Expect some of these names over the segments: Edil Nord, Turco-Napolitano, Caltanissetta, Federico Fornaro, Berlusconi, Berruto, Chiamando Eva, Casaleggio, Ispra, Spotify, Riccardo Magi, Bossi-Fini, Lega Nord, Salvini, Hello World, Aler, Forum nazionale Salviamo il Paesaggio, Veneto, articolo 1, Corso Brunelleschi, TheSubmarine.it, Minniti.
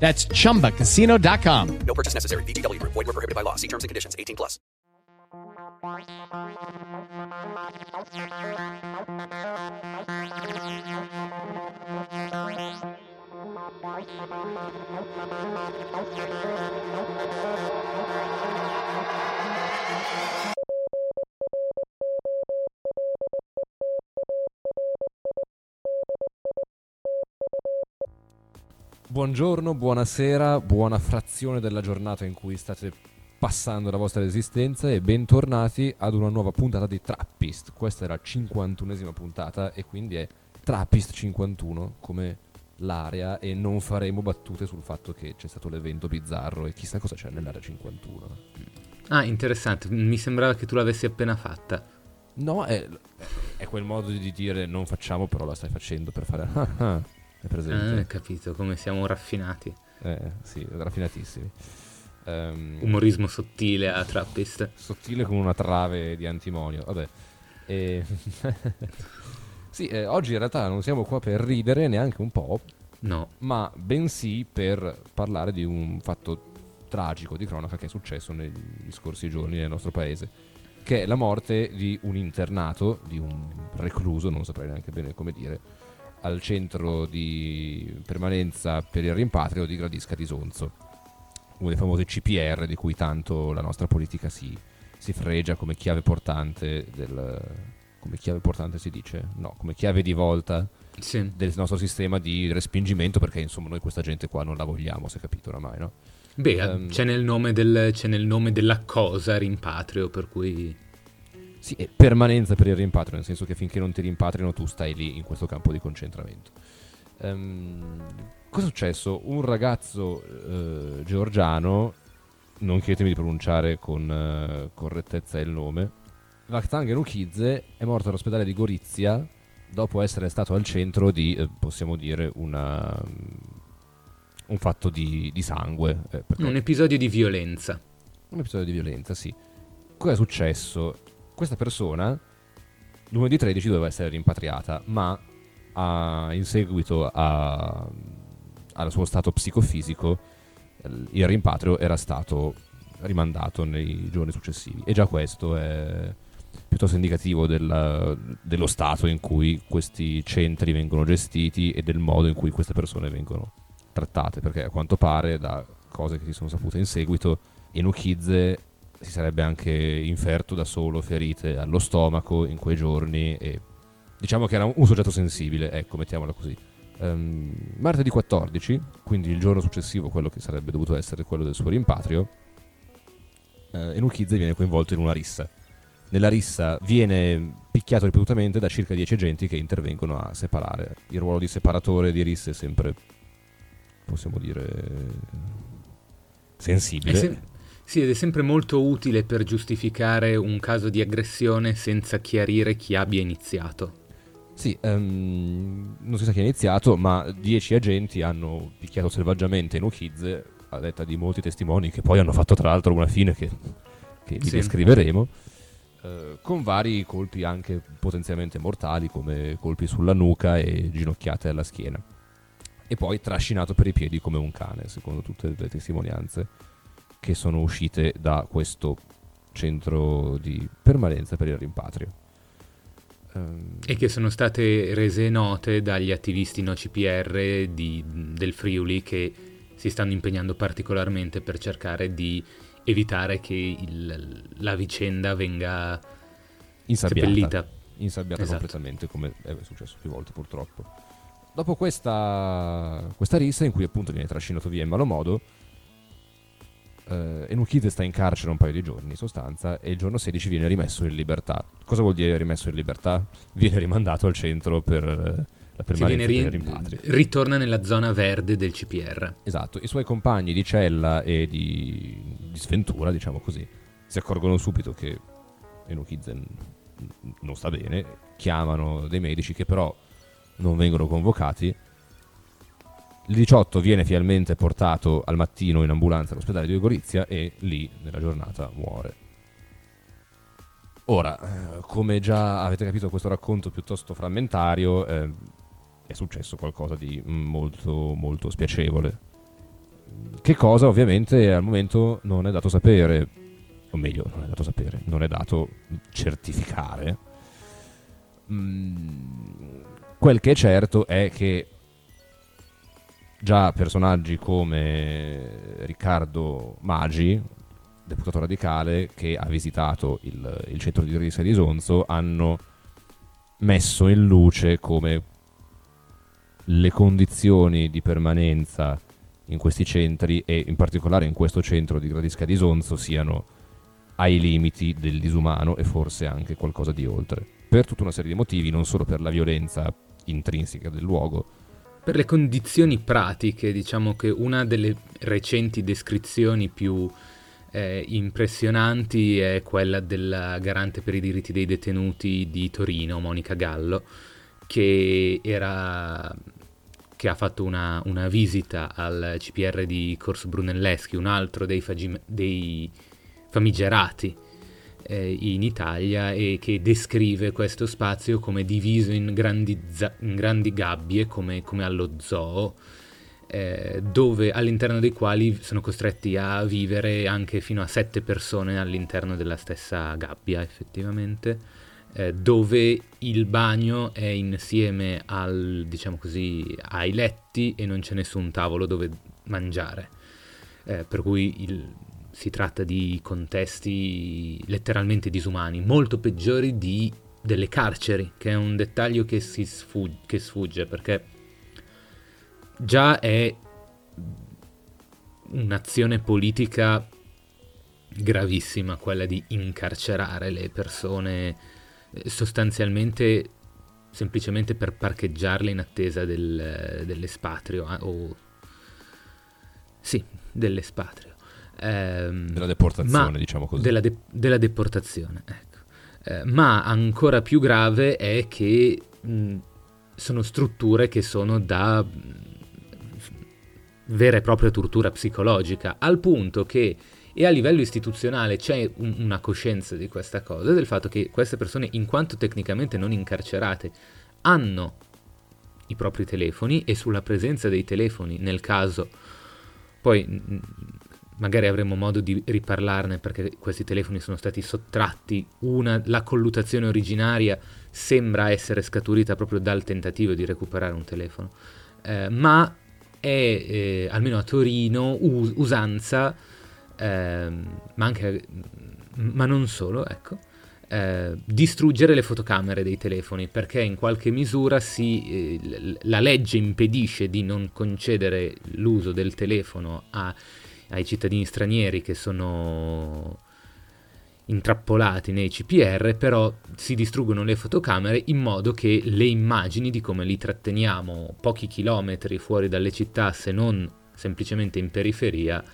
That's chumbacasino.com. No purchase necessary. VGW Group. Void where prohibited by law. See terms and conditions. 18 plus. Buongiorno, buonasera, buona frazione della giornata in cui state passando la vostra esistenza e bentornati ad una nuova puntata di Trappist. Questa è la 51esima puntata e quindi è Trappist 51 come l'area, e non faremo battute sul fatto che c'è stato l'evento bizzarro e chissà cosa c'è nell'area 51. Ah, interessante, mi sembrava che tu l'avessi appena fatta. No, è quel modo di dire non facciamo però la stai facendo per fare... È presente. Capito, come siamo raffinati. Sì, raffinatissimi. Umorismo sottile a Trappist. Sottile come una trave di antimonio. Vabbè. Sì, oggi in realtà non siamo qua per ridere neanche un po'. No. Ma bensì per parlare di un fatto tragico di cronaca che è successo negli scorsi giorni nel nostro paese, che è la morte di un internato, di un recluso, non saprei neanche bene come dire, al centro di permanenza per il rimpatrio di Gradisca d'Isonzo, uno dei famosi CPR di cui tanto la nostra politica si fregia come chiave portante come chiave portante si dice? No, come chiave di volta, sì, del nostro sistema di respingimento, perché insomma noi questa gente qua non la vogliamo, si è capito oramai, no? Beh, c'è nel nome della cosa rimpatrio, per cui... Sì, è permanenza per il rimpatrio, nel senso che finché non ti rimpatriano tu stai lì in questo campo di concentramento. Cosa è successo? Un ragazzo georgiano, non chiedetemi di pronunciare con correttezza il nome, Vakhtang Enukidze, è morto all'ospedale di Gorizia dopo essere stato al centro di, possiamo dire, un fatto di sangue. Un episodio di violenza. Un episodio di violenza, sì. Cosa è successo? Questa persona lunedì 13 doveva essere rimpatriata, ma in seguito al suo stato psicofisico il rimpatrio era stato rimandato nei giorni successivi, e già questo è piuttosto indicativo dello stato in cui questi centri vengono gestiti e del modo in cui queste persone vengono trattate, perché a quanto pare, da cose che si sono sapute in seguito, Enukidze si sarebbe anche inferto da solo ferite allo stomaco in quei giorni, e diciamo che era un soggetto sensibile, ecco, mettiamola così. Martedì 14, quindi il giorno successivo, quello che sarebbe dovuto essere quello del suo rimpatrio, Enukidze viene coinvolto in una rissa. Nella rissa viene picchiato ripetutamente da circa 10 agenti che intervengono a separare. Il ruolo di separatore di risse è sempre, possiamo dire, sensibile. Sì, ed è sempre molto utile per giustificare un caso di aggressione senza chiarire chi abbia iniziato. Sì, non si sa chi ha iniziato, ma 10 agenti hanno picchiato selvaggiamente Enukidze, a detta di molti testimoni, che poi hanno fatto tra l'altro una fine che vi descriveremo, con vari colpi anche potenzialmente mortali, come colpi sulla nuca e ginocchiate alla schiena. E poi trascinato per i piedi come un cane, secondo tutte le testimonianze che sono uscite da questo centro di permanenza per il rimpatrio. E che sono state rese note dagli attivisti no CPR del Friuli, che si stanno impegnando particolarmente per cercare di evitare che la vicenda venga insabbiata esatto. completamente, come è successo più volte purtroppo. Dopo questa rissa, in cui appunto viene trascinato via in malo modo, Enukidze sta in carcere un paio di giorni in sostanza, e il giorno 16 viene rimesso in libertà. Cosa vuol dire rimesso in libertà? Viene rimandato al centro per la permanenza dei rimpatri. Ritorna nella zona verde del CPR. Esatto, i suoi compagni di cella e di sventura, diciamo così, si accorgono subito che Enukidze non sta bene, chiamano dei medici che però non vengono convocati. Il 18 viene finalmente portato al mattino in ambulanza all'ospedale di Gorizia e lì nella giornata muore. Ora, come già avete capito, questo racconto piuttosto frammentario, è successo qualcosa di molto molto spiacevole. Che cosa ovviamente al momento non è dato sapere, o meglio, non è dato certificare. Quel che è certo è che già personaggi come Riccardo Magi, deputato radicale che ha visitato il centro di Gradisca d'Isonzo, hanno messo in luce come le condizioni di permanenza in questi centri, e in particolare in questo centro di Gradisca d'Isonzo, siano ai limiti del disumano e forse anche qualcosa di oltre, per tutta una serie di motivi, non solo per la violenza intrinseca del luogo, per le condizioni pratiche. Diciamo che una delle recenti descrizioni più impressionanti è quella della garante per i diritti dei detenuti di Torino, Monica Gallo, che ha fatto una visita al CPR di Corso Brunelleschi, un altro dei famigerati in Italia, e che descrive questo spazio come diviso in grandi gabbie, come allo zoo, dove all'interno dei quali sono costretti a vivere anche fino a 7 persone all'interno della stessa gabbia, effettivamente, dove il bagno è insieme ai letti e non c'è nessun tavolo dove mangiare, per cui si tratta di contesti letteralmente disumani, molto peggiori delle carceri, che è un dettaglio che sfugge, perché già è un'azione politica gravissima quella di incarcerare le persone sostanzialmente semplicemente per parcheggiarle in attesa dell'espatrio della deportazione, diciamo così. Della deportazione, ecco. Ma ancora più grave è che sono strutture che sono da vera e propria tortura psicologica, al punto che, e a livello istituzionale c'è una coscienza di questa cosa, del fatto che queste persone, in quanto tecnicamente non incarcerate, hanno i propri telefoni, e sulla presenza dei telefoni, nel caso, poi magari avremo modo di riparlarne, perché questi telefoni sono stati sottratti. La colluttazione originaria sembra essere scaturita proprio dal tentativo di recuperare un telefono, ma è, almeno a Torino, usanza, ma non solo, ecco, distruggere le fotocamere dei telefoni, perché in qualche misura la legge impedisce di non concedere l'uso del telefono ai cittadini stranieri che sono intrappolati nei CPR, però si distruggono le fotocamere in modo che le immagini di come li tratteniamo pochi chilometri fuori dalle città, se non semplicemente in periferia,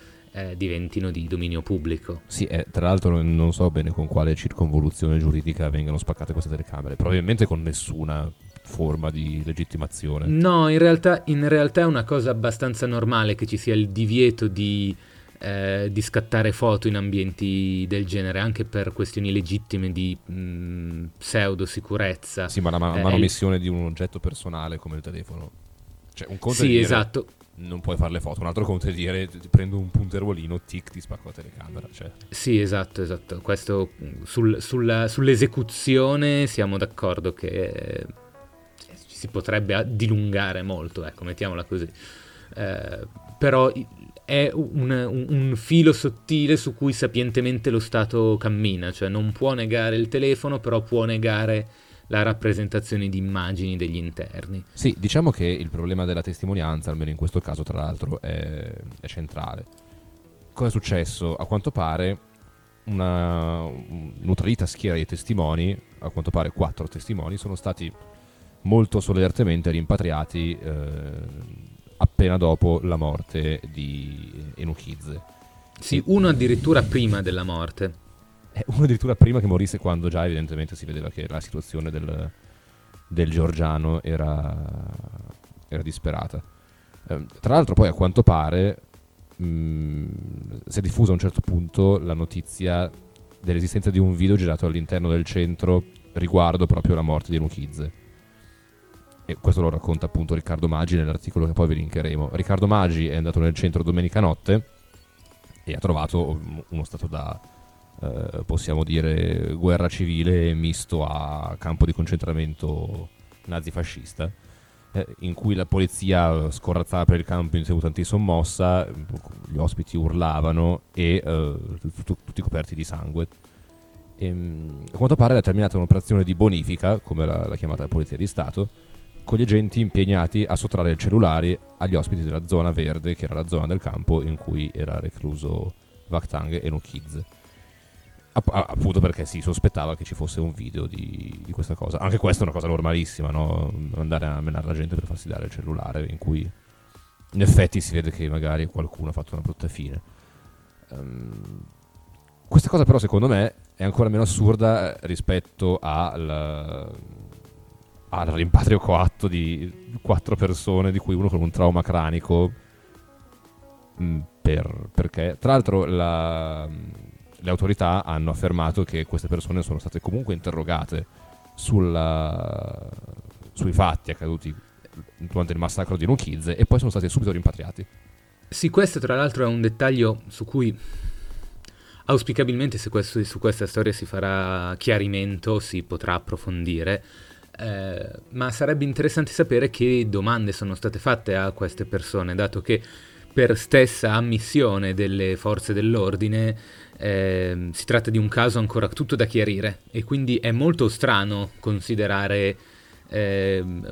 diventino di dominio pubblico. Sì, tra l'altro non so bene con quale circonvoluzione giuridica vengano spaccate queste telecamere, probabilmente con nessuna forma di legittimazione. No, in realtà è una cosa abbastanza normale che ci sia il divieto di scattare foto in ambienti del genere, anche per questioni legittime di pseudo sicurezza. Sì, ma la manomissione di un oggetto personale come il telefono, cioè un conto, sì, esatto, non puoi fare le foto, un altro conto è dire ti prendo un punteruolino, tic, ti spacco la telecamera, cioè. Sì, esatto, questo sull'esecuzione siamo d'accordo che si potrebbe dilungare molto, ecco, mettiamola così, però è un filo sottile su cui sapientemente lo Stato cammina, cioè non può negare il telefono, però può negare la rappresentazione di immagini degli interni. Sì, diciamo che il problema della testimonianza, almeno in questo caso tra l'altro, è centrale. Cosa è successo? A quanto pare una nutrita schiera di testimoni, a quanto pare 4 testimoni, sono stati molto solertemente rimpatriati appena dopo la morte di Enukidze. Sì, uno addirittura prima della morte. Uno addirittura prima che morisse, quando già evidentemente si vedeva che la situazione del georgiano era disperata. Tra l'altro poi a quanto pare si è diffusa a un certo punto la notizia dell'esistenza di un video girato all'interno del centro riguardo proprio la morte di Enukidze. E questo lo racconta appunto Riccardo Magi nell'articolo che poi vi linkeremo. Riccardo Magi è andato nel centro domenica notte e ha trovato uno stato da... possiamo dire guerra civile misto a campo di concentramento nazifascista, in cui la polizia scorrazzava per il campo in seduta antisommossa, gli ospiti urlavano e tutti coperti di sangue. A quanto pare era terminata un'operazione di bonifica, come la chiamata la polizia di Stato, con gli agenti impegnati a sottrarre i cellulari agli ospiti della zona verde, che era la zona del campo in cui era recluso Vakhtang Enukidze. Appunto perché si sospettava che ci fosse un video di questa cosa. Anche questa è una cosa normalissima, no? Andare a menare la gente per farsi dare il cellulare, in cui in effetti si vede che magari qualcuno ha fatto una brutta fine. Questa cosa però secondo me è ancora meno assurda rispetto al rimpatrio coatto di 4 persone, di cui uno con un trauma cranico, perché tra l'altro le autorità hanno affermato che queste persone sono state comunque interrogate sui fatti accaduti durante il massacro di Enukidze e poi sono stati subito rimpatriati. Sì, questo tra l'altro è un dettaglio su cui auspicabilmente su questa storia si farà chiarimento, si potrà approfondire, ma sarebbe interessante sapere che domande sono state fatte a queste persone, dato che per stessa ammissione delle forze dell'ordine si tratta di un caso ancora tutto da chiarire, e quindi è molto strano considerare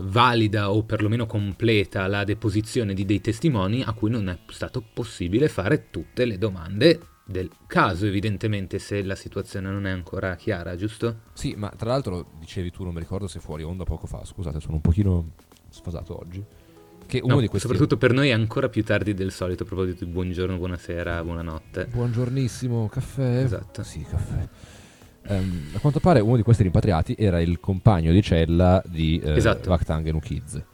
valida o perlomeno completa la deposizione di dei testimoni a cui non è stato possibile fare tutte le domande del caso, evidentemente, se la situazione non è ancora chiara, giusto? Sì, ma tra l'altro dicevi tu, non mi ricordo se fuori onda poco fa, scusate sono un pochino sfasato oggi, che uno di questi... Soprattutto per noi è ancora più tardi del solito, a proposito di buongiorno, buonasera, buonanotte. Buongiornissimo, caffè. Esatto. Sì, caffè. A quanto pare uno di questi rimpatriati era il compagno di cella di Vakhtang Enukidze.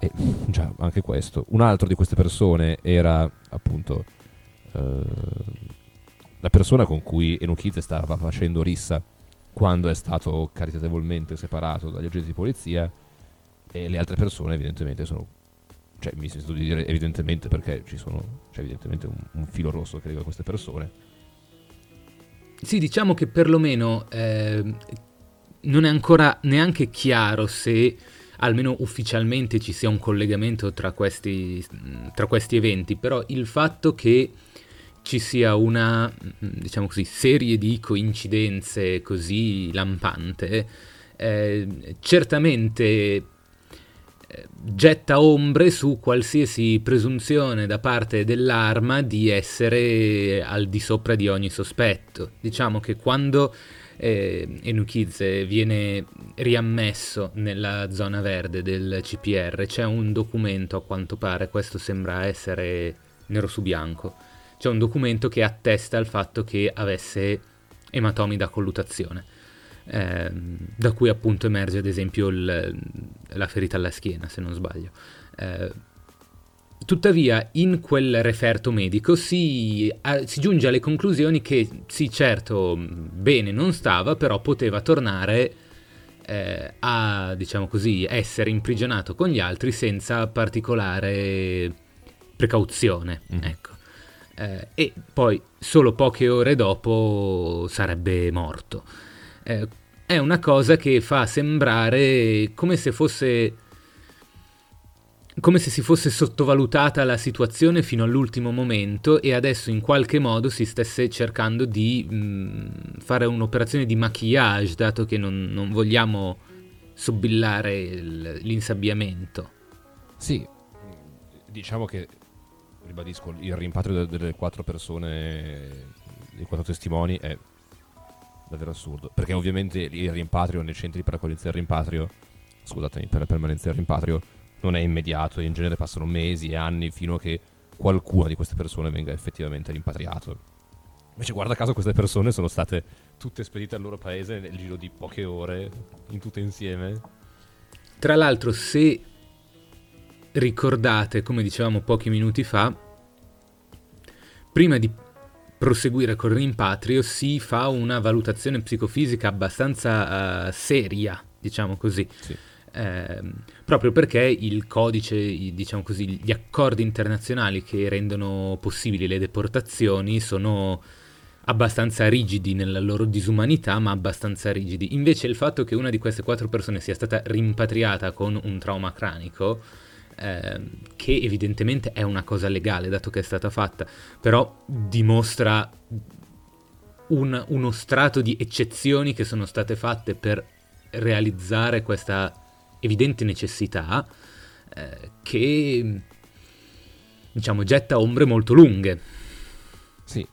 E già, anche questo. Un altro di queste persone era appunto la persona con cui Enukidze stava facendo rissa quando è stato caritatevolmente separato dagli agenti di polizia, e le altre persone evidentemente sono... Cioè, mi sento di dire evidentemente perché c'è evidentemente un filo rosso che lega queste persone. Sì, diciamo che perlomeno non è ancora neanche chiaro se almeno ufficialmente ci sia un collegamento tra questi eventi, però il fatto che ci sia una, diciamo così, serie di coincidenze così lampante certamente getta ombre su qualsiasi presunzione da parte dell'Arma di essere al di sopra di ogni sospetto. Diciamo che quando Enukidze viene riammesso nella zona verde del CPR c'è un documento, a quanto pare, questo sembra essere nero su bianco, c'è un documento che attesta il fatto che avesse ematomi da colluttazione. Da cui appunto emerge ad esempio la ferita alla schiena, se non sbaglio. Tuttavia in quel referto medico si giunge alle conclusioni che sì, certo, bene non stava, però poteva tornare a, diciamo così, essere imprigionato con gli altri senza particolare precauzione, ecco. E poi solo poche ore dopo sarebbe morto. È una cosa che fa sembrare come se fosse come se si fosse sottovalutata la situazione fino all'ultimo momento e adesso in qualche modo si stesse cercando di fare un'operazione di maquillage, dato che non vogliamo sobillare l'insabbiamento. Sì, diciamo che, ribadisco, il rimpatrio delle quattro persone, dei quattro testimoni è davvero assurdo, perché ovviamente il rimpatrio nei centri per l'accoglienza del rimpatrio, scusatemi, per la permanenza del rimpatrio, non è immediato, in genere passano mesi e anni fino a che qualcuna di queste persone venga effettivamente rimpatriato. Invece guarda caso queste persone sono state tutte spedite al loro paese nel giro di poche ore, in tutte insieme. Tra l'altro, se ricordate, come dicevamo pochi minuti fa, prima di proseguire col rimpatrio si fa una valutazione psicofisica abbastanza seria, diciamo così. Sì. Proprio perché il codice, diciamo così, gli accordi internazionali che rendono possibili le deportazioni sono abbastanza rigidi nella loro disumanità, ma abbastanza rigidi. Invece il fatto che una di queste quattro persone sia stata rimpatriata con un trauma cranico, che evidentemente è una cosa legale dato che è stata fatta, però dimostra uno strato di eccezioni che sono state fatte per realizzare questa evidente necessità, che diciamo getta ombre molto lunghe. Sì,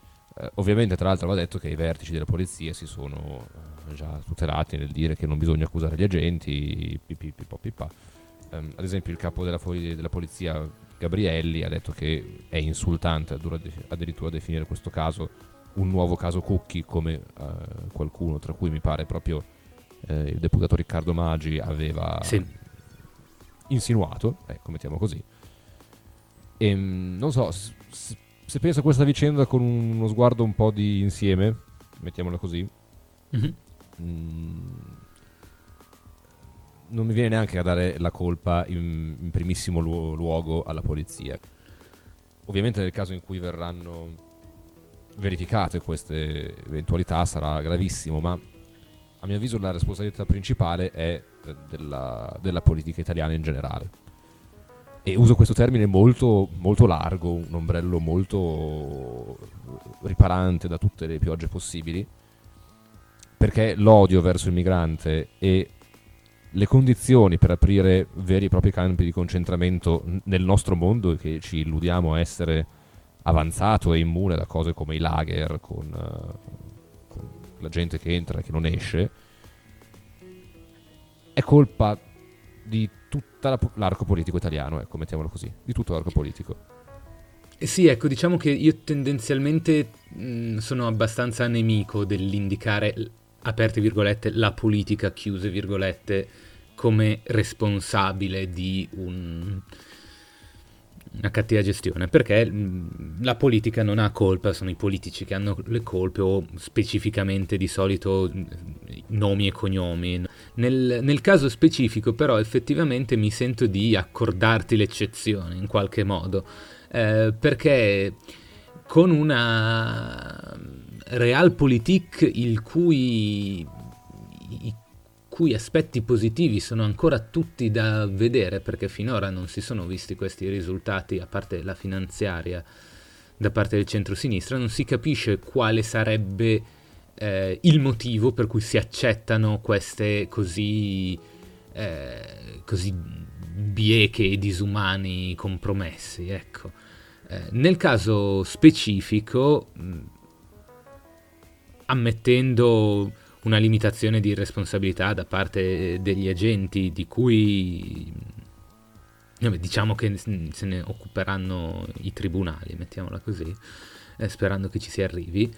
ovviamente tra l'altro va detto che i vertici della polizia si sono già tutelati nel dire che non bisogna accusare gli agenti, ad esempio il capo della polizia Gabrielli ha detto che è insultante addirittura definire questo caso un nuovo caso Cucchi, come qualcuno, tra cui mi pare proprio il deputato Riccardo Magi, aveva insinuato, mettiamo così. E, non so, se pensa a questa vicenda con uno sguardo un po' di insieme, mettiamola così, non mi viene neanche a dare la colpa in primissimo luogo alla polizia. Ovviamente nel caso in cui verranno verificate queste eventualità sarà gravissimo, ma a mio avviso la responsabilità principale è della politica italiana in generale, e uso questo termine molto, molto largo, un ombrello molto riparante da tutte le piogge possibili, perché l'odio verso il migrante e le condizioni per aprire veri e propri campi di concentramento nel nostro mondo, che ci illudiamo essere avanzato e immune da cose come i lager con la gente che entra e che non esce, è colpa di tutta l'arco politico italiano, mettiamolo così, di tutto l'arco politico. Sì, diciamo che io tendenzialmente sono abbastanza nemico dell'indicare, aperte virgolette, la politica, chiuse virgolette, come responsabile di una cattiva gestione, perché la politica non ha colpa, sono i politici che hanno le colpe, o specificamente di solito nomi e cognomi. Nel caso specifico però effettivamente mi sento di accordarti l'eccezione in qualche modo, perché con una realpolitik i cui aspetti positivi sono ancora tutti da vedere, perché finora non si sono visti questi risultati, a parte la finanziaria da parte del centrosinistra, non si capisce quale sarebbe il motivo per cui si accettano queste così bieche e disumani compromessi, nel caso specifico, ammettendo una limitazione di responsabilità da parte degli agenti, di cui diciamo che se ne occuperanno i tribunali, mettiamola così, sperando che ci si arrivi.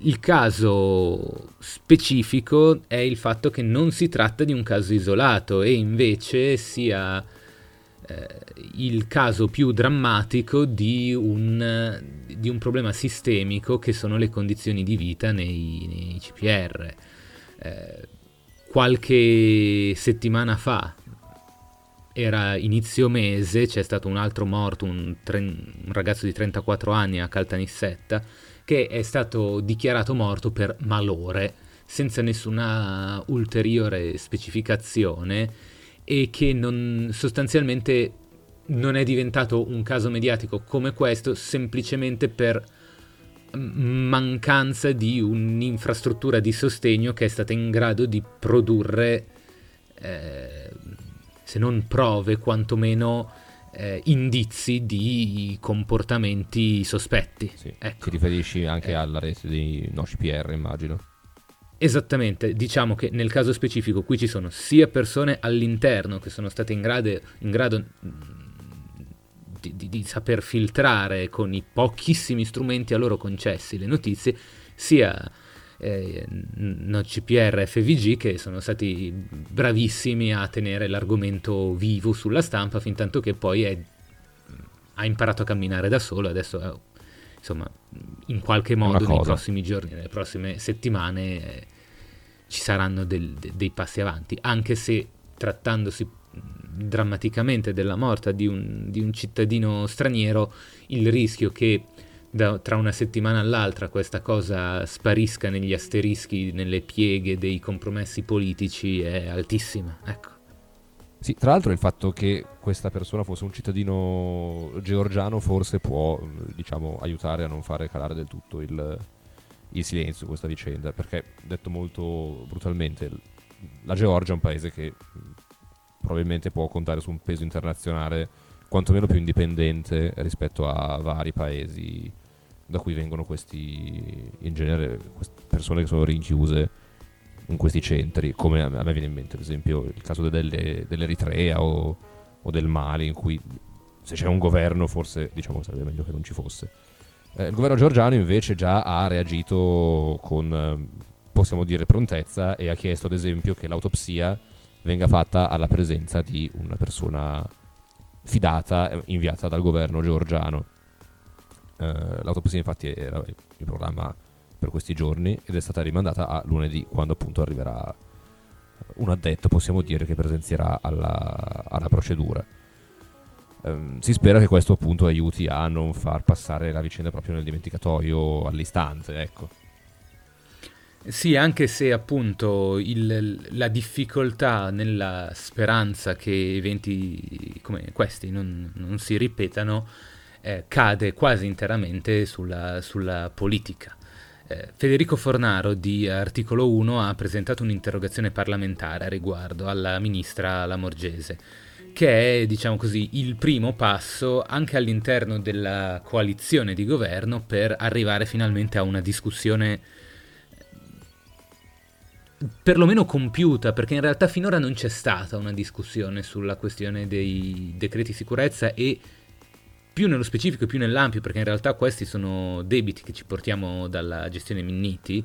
Il caso specifico è il fatto che non si tratta di un caso isolato e invece sia il caso più drammatico di un problema sistemico che sono le condizioni di vita nei CPR. Qualche settimana fa, era inizio mese, c'è stato un altro morto, un ragazzo di 34 anni a Caltanissetta, che è stato dichiarato morto per malore senza nessuna ulteriore specificazione, e che sostanzialmente non è diventato un caso mediatico come questo semplicemente per mancanza di un'infrastruttura di sostegno che è stata in grado di produrre, se non prove, quantomeno indizi di comportamenti sospetti. Sì. Ecco. Ti riferisci anche alla rete di No CPR, immagino. Esattamente, diciamo che nel caso specifico qui ci sono sia persone all'interno che sono state in grado di saper filtrare con i pochissimi strumenti a loro concessi le notizie, sia No CPR e FVG che sono stati bravissimi a tenere l'argomento vivo sulla stampa, fin tanto che poi ha imparato a camminare da solo. Adesso insomma, in qualche modo nei prossimi giorni, nelle prossime settimane ci saranno dei passi avanti, anche se trattandosi drammaticamente della morte di un cittadino straniero, il rischio che tra una settimana all'altra questa cosa sparisca negli asterischi, nelle pieghe dei compromessi politici è altissima, ecco. Sì, tra l'altro il fatto che questa persona fosse un cittadino georgiano forse può, diciamo, aiutare a non fare calare del tutto il silenzio questa vicenda, perché, detto molto brutalmente, la Georgia è un paese che probabilmente può contare su un peso internazionale quantomeno più indipendente rispetto a vari paesi da cui vengono questi, in genere, queste persone che sono rinchiuse in questi centri, come a me viene in mente per esempio il caso dell'Eritrea o del Mali, in cui se c'è un governo forse, diciamo, sarebbe meglio che non ci fosse. Il governo georgiano invece già ha reagito con, possiamo dire, prontezza, e ha chiesto ad esempio che l'autopsia venga fatta alla presenza di una persona fidata inviata dal governo georgiano. L'autopsia infatti era in programma per questi giorni ed è stata rimandata a lunedì, quando appunto arriverà un addetto, possiamo dire, che presenzierà alla procedura. Si spera che questo appunto aiuti a non far passare la vicenda proprio nel dimenticatoio all'istante, ecco. Sì, anche se appunto la difficoltà nella speranza che eventi come questi non si ripetano cade quasi interamente sulla politica. Federico Fornaro di Articolo 1 ha presentato un'interrogazione parlamentare a riguardo alla ministra Lamorgese, che è, diciamo così, il primo passo anche all'interno della coalizione di governo per arrivare finalmente a una discussione perlomeno compiuta, perché in realtà finora non c'è stata una discussione sulla questione dei decreti sicurezza, e più nello specifico e più nell'ampio, perché in realtà questi sono debiti che ci portiamo dalla gestione Minniti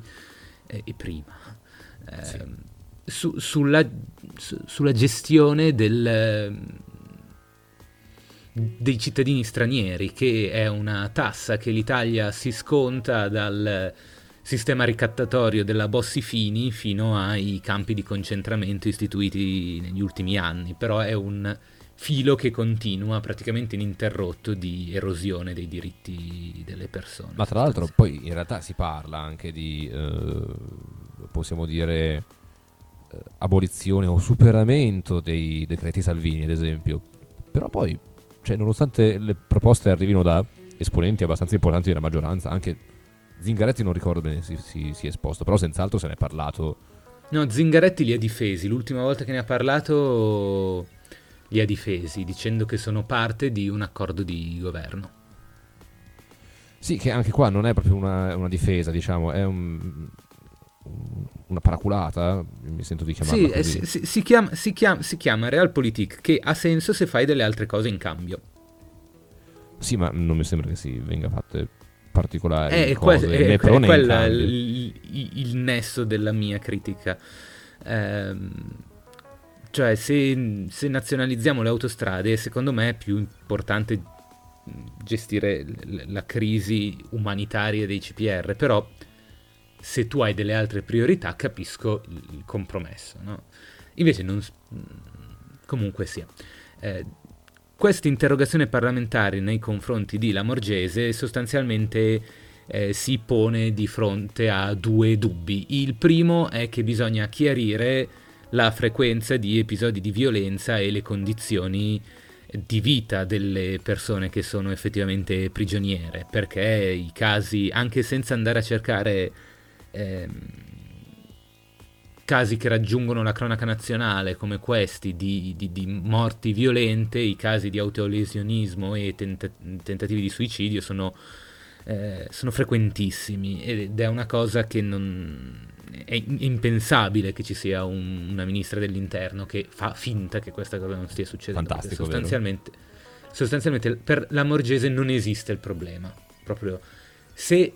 e prima, sì. Sulla gestione dei cittadini stranieri, che è una tassa che l'Italia si sconta dal sistema ricattatorio della Bossi-Fini fino ai campi di concentramento istituiti negli ultimi anni, però è un filo che continua praticamente ininterrotto di erosione dei diritti delle persone. Ma tra l'altro poi in realtà si parla anche di, possiamo dire, abolizione o superamento dei decreti Salvini, ad esempio, però poi, cioè, nonostante le proposte arrivino da esponenti abbastanza importanti della maggioranza, anche Zingaretti, non ricordo bene, si è esposto, però senz'altro se ne è parlato. No, Zingaretti li ha difesi, l'ultima volta che ne ha parlato li ha difesi, dicendo che sono parte di un accordo di governo. Sì, che anche qua non è proprio una difesa, diciamo, è una paraculata, mi sento di chiamarla sì, così. Si chiama Realpolitik, che ha senso se fai delle altre cose in cambio. Sì, ma non mi sembra che si venga fatte particolari cose, è quello il nesso della mia critica. Cioè, se nazionalizziamo le autostrade, secondo me è più importante gestire la crisi umanitaria dei CPR, però se tu hai delle altre priorità capisco il compromesso, no? Invece non, comunque sia. Questa interrogazione parlamentare nei confronti di Lamorgese sostanzialmente si pone di fronte a due dubbi. Il primo è che bisogna chiarire la frequenza di episodi di violenza e le condizioni di vita delle persone che sono effettivamente prigioniere, perché i casi, anche senza andare a cercare casi che raggiungono la cronaca nazionale come questi di morti violente, i casi di autolesionismo e tentativi di suicidio sono frequentissimi, ed è una cosa che non... è impensabile che ci sia una ministra dell'interno che fa finta che questa cosa non stia succedendo. Fantastico, sostanzialmente per Lamorgese non esiste il problema proprio. Se,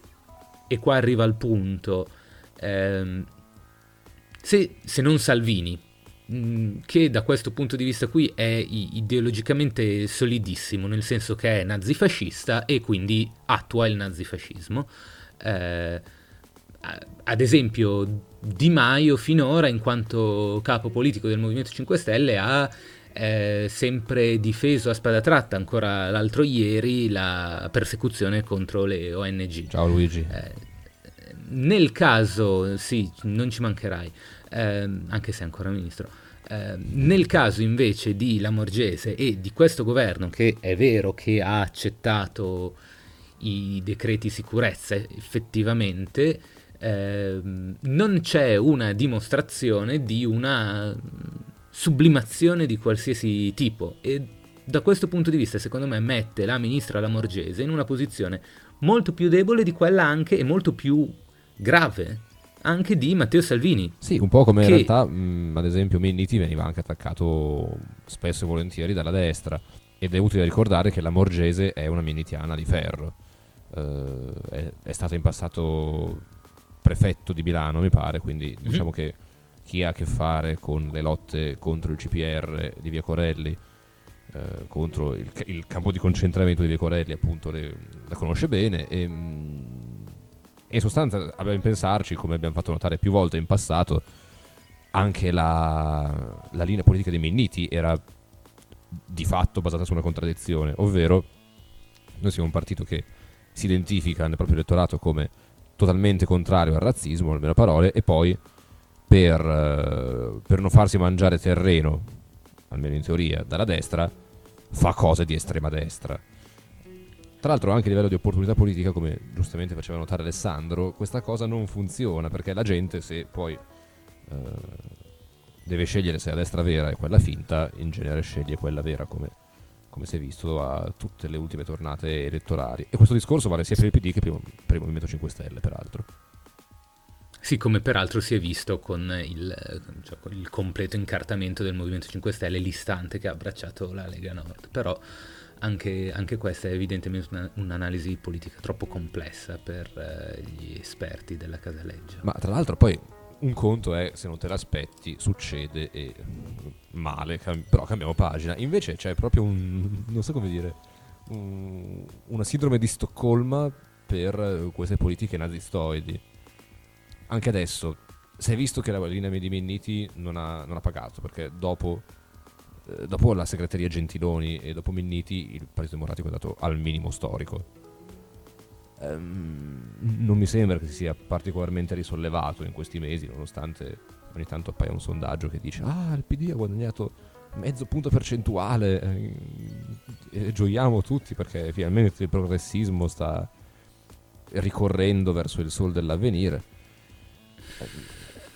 e qua arriva il punto, se non Salvini, che da questo punto di vista qui è ideologicamente solidissimo, nel senso che è nazifascista e quindi attua il nazifascismo, ad esempio Di Maio finora, in quanto capo politico del Movimento 5 Stelle, ha sempre difeso a spada tratta, ancora l'altro ieri, la persecuzione contro le ONG. Ciao Luigi. Nel caso, sì, non ci mancherai, anche se è ancora ministro. Nel caso invece di Lamorgese e di questo governo, che è vero che ha accettato i decreti sicurezza effettivamente, non c'è una dimostrazione di una sublimazione di qualsiasi tipo, e da questo punto di vista secondo me mette la ministra Lamorgese in una posizione molto più debole di quella, anche, e molto più grave anche, di Matteo Salvini. Sì, un po' come in realtà ad esempio Minniti veniva anche attaccato spesso e volentieri dalla destra, ed è utile ricordare che Lamorgese è una minnitiana di ferro, è stata in passato prefetto di Milano, mi pare, quindi diciamo che chi ha a che fare con le lotte contro il CPR di Via Corelli, contro il campo di concentramento di Via Corelli, appunto, la conosce bene, e in sostanza abbiamo pensarci, come abbiamo fatto notare più volte in passato, anche la linea politica dei Minniti era di fatto basata su una contraddizione, ovvero noi siamo un partito che si identifica nel proprio elettorato come totalmente contrario al razzismo, almeno parole, e poi per non farsi mangiare terreno, almeno in teoria, dalla destra, fa cose di estrema destra. Tra l'altro anche a livello di opportunità politica, come giustamente faceva notare Alessandro, questa cosa non funziona, perché la gente, se poi deve scegliere se la destra vera e quella finta, in genere sceglie quella vera, come si è visto a tutte le ultime tornate elettorali. E questo discorso vale sia per il PD che per il Movimento 5 Stelle, peraltro. Sì, come peraltro si è visto con il completo incartamento del Movimento 5 Stelle, l'istante che ha abbracciato la Lega Nord. Però anche questa è evidentemente un'analisi politica troppo complessa per gli esperti della Casaleggio. Ma tra l'altro poi un conto è, se non te l'aspetti, succede e male, però cambiamo pagina. Invece c'è proprio non so come dire, una sindrome di Stoccolma per queste politiche nazistoidi. Anche adesso, si è visto che la linea di Minniti non ha pagato, perché dopo la segreteria Gentiloni e dopo Minniti, il Partito Democratico è dato al minimo storico. Non mi sembra che si sia particolarmente risollevato in questi mesi, nonostante ogni tanto appaia un sondaggio che dice il PD ha guadagnato mezzo punto percentuale, e gioiamo tutti perché finalmente il progressismo sta ricorrendo verso il sol dell'avvenire.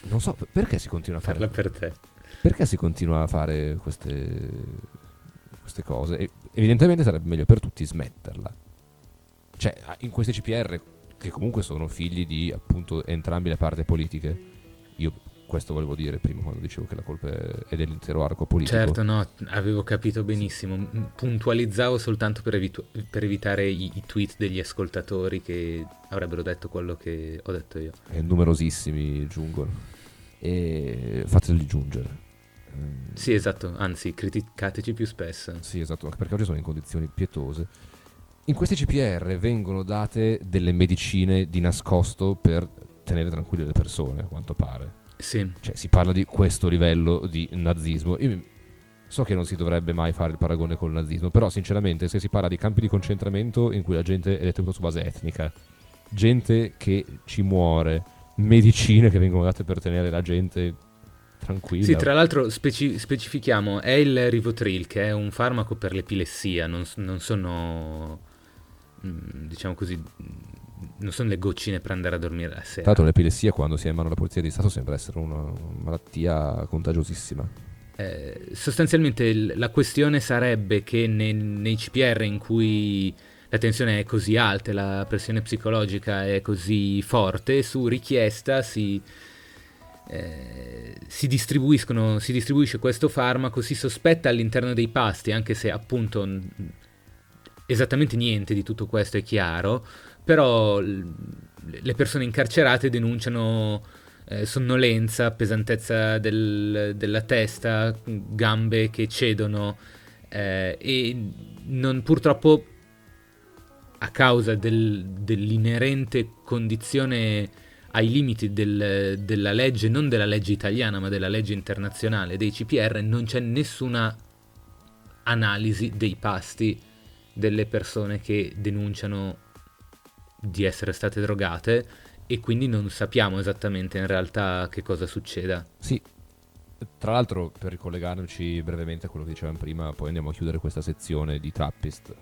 Non so perché si continua a fare perché si continua a fare queste cose, e evidentemente sarebbe meglio per tutti smetterla. Cioè, in questi CPR, che comunque sono figli di, appunto, entrambe le parti politiche, io questo volevo dire prima quando dicevo che la colpa è dell'intero arco politico. Certo, no, avevo capito benissimo, puntualizzavo soltanto per evitare i tweet degli ascoltatori che avrebbero detto quello che ho detto io. Numerosissimi giungono, e fateli giungere. Sì, esatto, anzi, criticateci più spesso. Sì, esatto, perché oggi sono in condizioni pietose. In questi CPR vengono date delle medicine di nascosto per tenere tranquille le persone, a quanto pare. Sì. Cioè, si parla di questo livello di nazismo. Io so che non si dovrebbe mai fare il paragone col nazismo, però sinceramente, se si parla di campi di concentramento in cui la gente è tenuta su base etnica, gente che ci muore, medicine che vengono date per tenere la gente tranquilla. Sì, tra l'altro specifichiamo, è il Rivotril, che è un farmaco per l'epilessia, non sono, diciamo così, non sono le goccine per andare a dormire la sera. Tanto l'epilessia, quando si è in mano alla Polizia di Stato, sembra essere una malattia contagiosissima. Sostanzialmente la questione sarebbe che nei CPR in cui la tensione è così alta e la pressione psicologica è così forte, su richiesta si distribuisce questo farmaco, si sospetta all'interno dei pasti, anche se appunto esattamente niente di tutto questo è chiaro, però le persone incarcerate denunciano sonnolenza, pesantezza della testa, gambe che cedono, e non, purtroppo, a causa dell'inerente condizione ai limiti della legge, non della legge italiana ma della legge internazionale, dei CPR, non c'è nessuna analisi dei pasti delle persone che denunciano di essere state drogate, e quindi non sappiamo esattamente in realtà che cosa succeda. Sì, tra l'altro, per ricollegarci brevemente a quello che dicevamo prima, poi andiamo a chiudere questa sezione di Trappist,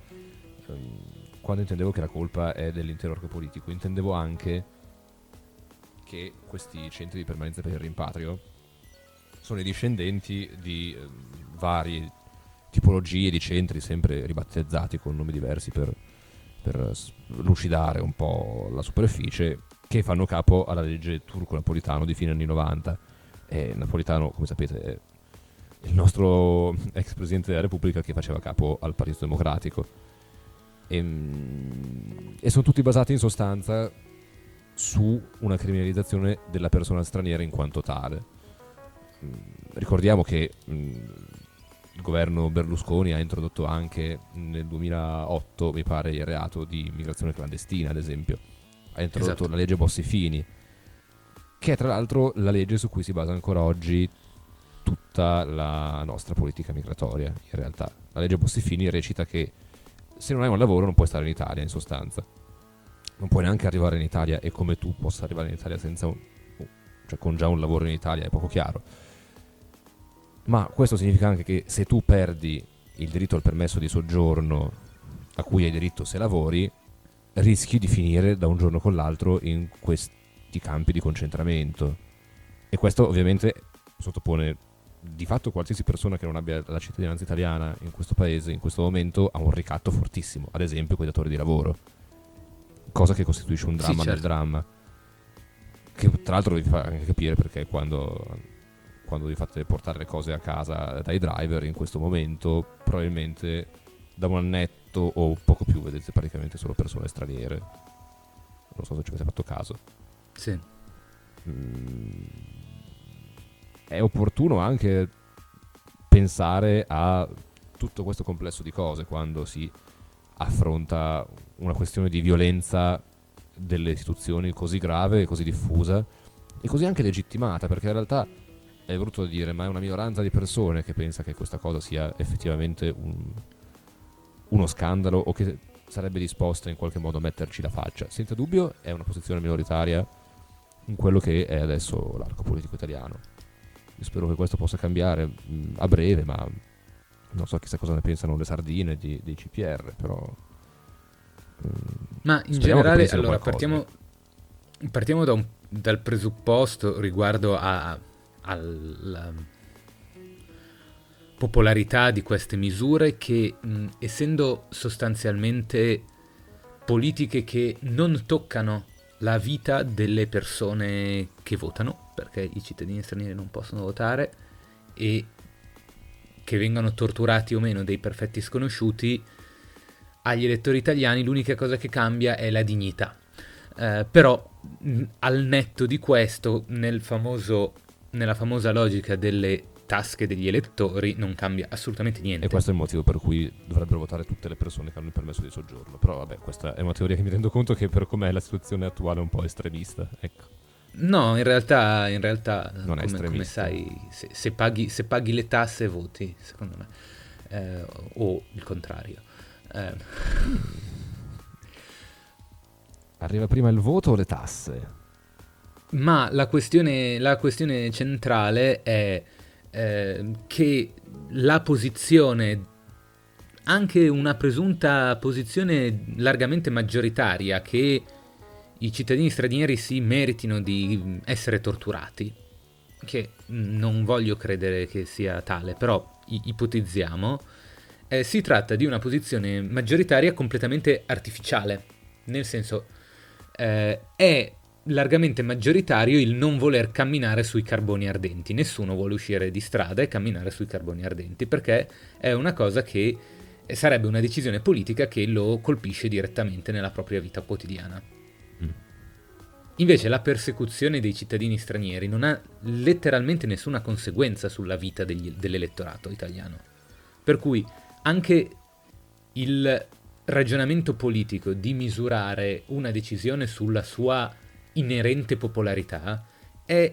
quando intendevo che la colpa è dell'intero arco politico, intendevo anche che questi centri di permanenza per il rimpatrio sono i discendenti di varie tipologie di centri, sempre ribattezzati con nomi diversi per lucidare un po' la superficie, che fanno capo alla legge Turco-Napolitano di fine anni 90. E Napolitano, come sapete, è il nostro ex presidente della Repubblica, che faceva capo al Partito Democratico. E sono tutti basati in sostanza su una criminalizzazione della persona straniera in quanto tale. Ricordiamo che il governo Berlusconi ha introdotto anche nel 2008, mi pare, il reato di immigrazione clandestina, ad esempio. Ha introdotto, esatto, la legge Bossi-Fini, che è tra l'altro la legge su cui si basa ancora oggi tutta la nostra politica migratoria, in realtà. La legge Bossi-Fini recita che se non hai un lavoro non puoi stare in Italia, in sostanza. Non puoi neanche arrivare in Italia, e come tu possa arrivare in Italia senza cioè con già un lavoro in Italia è poco chiaro. Ma questo significa anche che se tu perdi il diritto al permesso di soggiorno a cui hai diritto se lavori, rischi di finire da un giorno con l'altro in questi campi di concentramento. E questo ovviamente sottopone di fatto qualsiasi persona che non abbia la cittadinanza italiana in questo paese, in questo momento, a un ricatto fortissimo, ad esempio coi datori di lavoro, cosa che costituisce un dramma, sì, certo, nel dramma, che tra l'altro vi fa anche capire perché quando vi fate portare le cose a casa dai driver, in questo momento probabilmente da un annetto o poco più vedete praticamente solo persone straniere. Non so se ci avete fatto caso. Sì. È opportuno anche pensare a tutto questo complesso di cose quando si affronta una questione di violenza delle istituzioni così grave, così diffusa e così anche legittimata, perché in realtà è brutto dire, ma è una minoranza di persone che pensa che questa cosa sia effettivamente uno scandalo o che sarebbe disposta in qualche modo a metterci la faccia. Senza dubbio è una posizione minoritaria in quello che è adesso l'arco politico italiano. Io spero che questo possa cambiare a breve, ma non so chissà cosa ne pensano le sardine dei CPR, però ma in generale, allora, partiamo dal presupposto riguardo alla popolarità di queste misure, che essendo sostanzialmente politiche che non toccano la vita delle persone che votano, perché i cittadini stranieri non possono votare, e che vengano torturati o meno dei perfetti sconosciuti, agli elettori italiani l'unica cosa che cambia è la dignità. Però al netto di questo, nella famosa logica delle tasche degli elettori, non cambia assolutamente niente. E questo è il motivo per cui dovrebbero votare tutte le persone che hanno il permesso di soggiorno. Però vabbè, questa è una teoria che mi rendo conto che, per com'è la situazione attuale, è un po' estremista, ecco. No, in realtà non è estremista. Come sai, se paghi le tasse voti, secondo me, o il contrario. Arriva prima il voto o le tasse? Ma la questione centrale è che la posizione, anche una presunta posizione largamente maggioritaria, che i cittadini stranieri si meritino di essere torturati, che non voglio credere che sia tale, però ipotizziamo, si tratta di una posizione maggioritaria completamente artificiale, nel senso è largamente maggioritario il non voler camminare sui carboni ardenti. Nessuno vuole uscire di strada e camminare sui carboni ardenti, perché è una cosa che sarebbe una decisione politica che lo colpisce direttamente nella propria vita quotidiana. Invece la persecuzione dei cittadini stranieri non ha letteralmente nessuna conseguenza sulla vita dell'elettorato italiano. Per cui anche il ragionamento politico di misurare una decisione sulla sua inerente popolarità è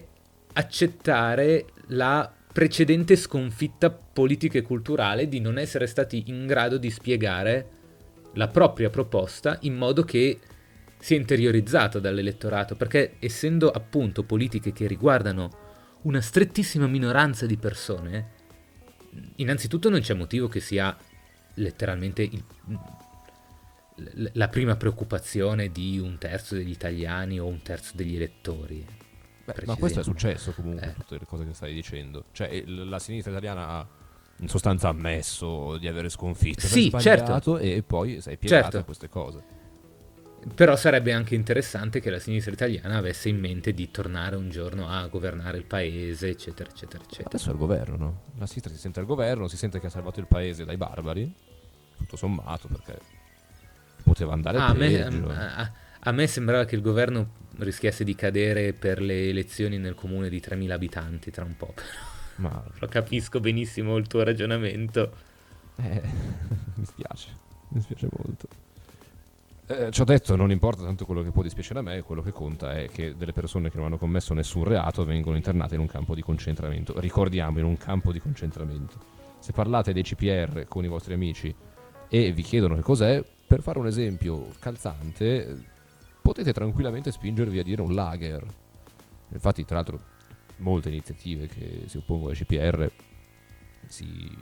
accettare la precedente sconfitta politica e culturale di non essere stati in grado di spiegare la propria proposta in modo che sia interiorizzata dall'elettorato, perché essendo appunto politiche che riguardano una strettissima minoranza di persone, innanzitutto non c'è motivo che sia letteralmente la prima preoccupazione di un terzo degli italiani o un terzo degli elettori. Beh, ma questo è successo comunque, tutte le cose che stai dicendo. Cioè la sinistra italiana ha in sostanza ammesso di avere sconfitto, sì, certo, e poi sei piegata, certo, a queste cose. Però sarebbe anche interessante che la sinistra italiana avesse in mente di tornare un giorno a governare il paese, eccetera, eccetera, eccetera. Adesso è il governo, no? La sinistra si sente al governo, si sente che ha salvato il paese dai barbari, tutto sommato, perché poteva andare peggio. A me sembrava che il governo rischiasse di cadere per le elezioni nel comune di 3.000 abitanti tra un po', però. Ma... lo capisco benissimo il tuo ragionamento. Mi spiace molto. Ci ho detto, non importa tanto quello che può dispiacere a me, quello che conta è che delle persone che non hanno commesso nessun reato vengono internate in un campo di concentramento. Ricordiamo, in un campo di concentramento. Se parlate dei CPR con i vostri amici e vi chiedono che cos'è, per fare un esempio calzante, potete tranquillamente spingervi a dire un lager. Infatti, tra l'altro, molte iniziative che si oppongono ai CPR si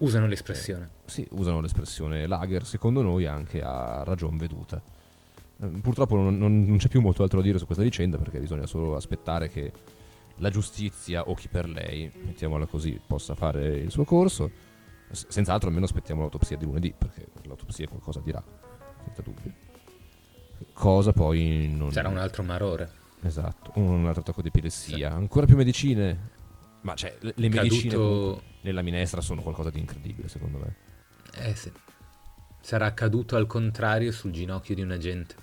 usano l'espressione. Sì, usano l'espressione lager, secondo noi anche a ragion veduta. Purtroppo non c'è più molto altro da dire su questa vicenda, perché bisogna solo aspettare che la giustizia, o chi per lei, mettiamola così, possa fare il suo corso. Senz'altro almeno aspettiamo l'autopsia di lunedì, perché l'autopsia qualcosa dirà, senza dubbio. Cosa poi non... sarà un altro marore. Esatto, un altro attacco di epilessia, sì. Ancora più medicine. Ma cioè, le medicine nella minestra sono qualcosa di incredibile, secondo me. Sì. Sarà caduto al contrario sul ginocchio di un agente.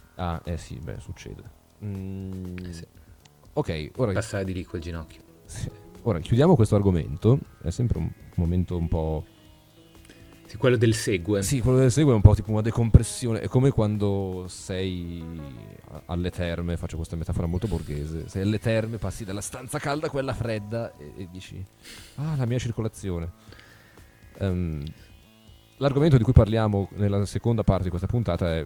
Sì, beh, succede. Sì. Ok, ora... passare di lì quel ginocchio. Sì. Ora, chiudiamo questo argomento. È sempre un momento un po'... sì, quello del segue. Sì, quello del segue è un po' tipo una decompressione. È come quando sei alle terme, faccio questa metafora molto borghese, sei alle terme, passi dalla stanza calda a quella fredda e dici, la mia circolazione. L'argomento di cui parliamo nella seconda parte di questa puntata è...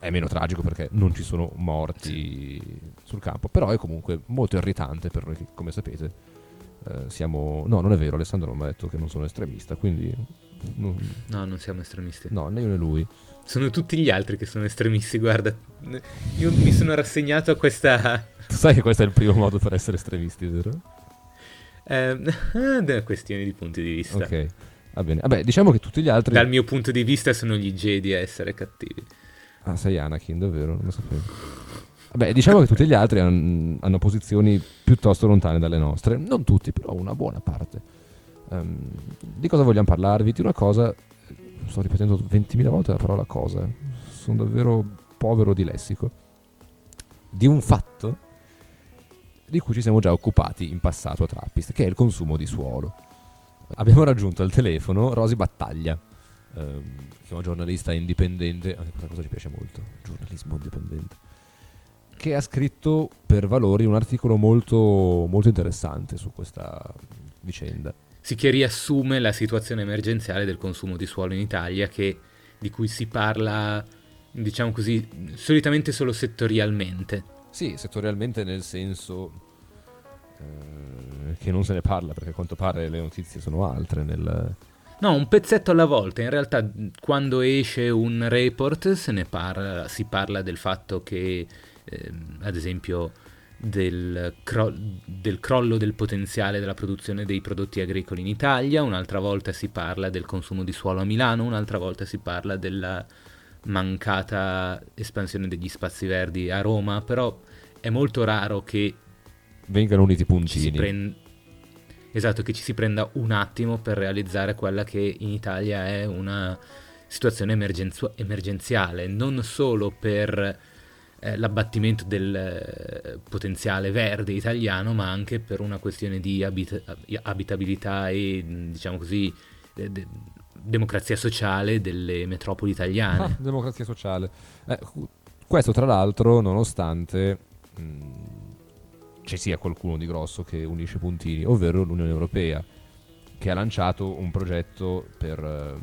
è meno tragico perché non ci sono morti sul campo, però è comunque molto irritante per noi che, come sapete... No, non è vero, Alessandro non mi ha detto che non sono estremista, quindi no, non siamo estremisti. No, né io né lui. Sono tutti gli altri che sono estremisti, guarda. Io mi sono rassegnato a questa... Tu sai che questo è il primo modo per essere estremisti, vero? Questione di punti di vista. Ok, va bene. Vabbè, diciamo che tutti gli altri... dal mio punto di vista sono gli Jedi a essere cattivi. Sei Anakin, davvero? Non lo sapevo. Beh, diciamo che tutti gli altri hanno posizioni piuttosto lontane dalle nostre. Non tutti, però una buona parte. Di cosa vogliamo parlarvi? Di una cosa, sto ripetendo 20.000 volte la parola cosa, sono davvero povero di lessico. Di un fatto di cui ci siamo già occupati in passato a Trappist, che è il consumo di suolo. Abbiamo raggiunto al telefono Rosy Battaglia, che è una giornalista indipendente. Anche questa cosa ci piace molto, giornalismo indipendente, che ha scritto per Valori un articolo molto, molto interessante su questa vicenda. Sì, che riassume la situazione emergenziale del consumo di suolo in Italia, di cui si parla diciamo così, solitamente solo settorialmente. Sì, settorialmente nel senso che non se ne parla, perché a quanto pare le notizie sono altre nel... No, un pezzetto alla volta. In realtà quando esce un report se ne parla, si parla del fatto che, ad esempio, del crollo del potenziale della produzione dei prodotti agricoli in Italia, un'altra volta si parla del consumo di suolo a Milano, un'altra volta si parla della mancata espansione degli spazi verdi a Roma, però è molto raro che vengano uniti puntini. Esatto, che ci si prenda un attimo per realizzare quella che in Italia è una situazione emergenziale, non solo per l'abbattimento del potenziale verde italiano, ma anche per una questione di abitabilità e, diciamo così, democrazia sociale delle metropoli italiane. Democrazia sociale. Questo, tra l'altro, nonostante... ci sia qualcuno di grosso che unisce puntini, ovvero l'Unione Europea, che ha lanciato un progetto per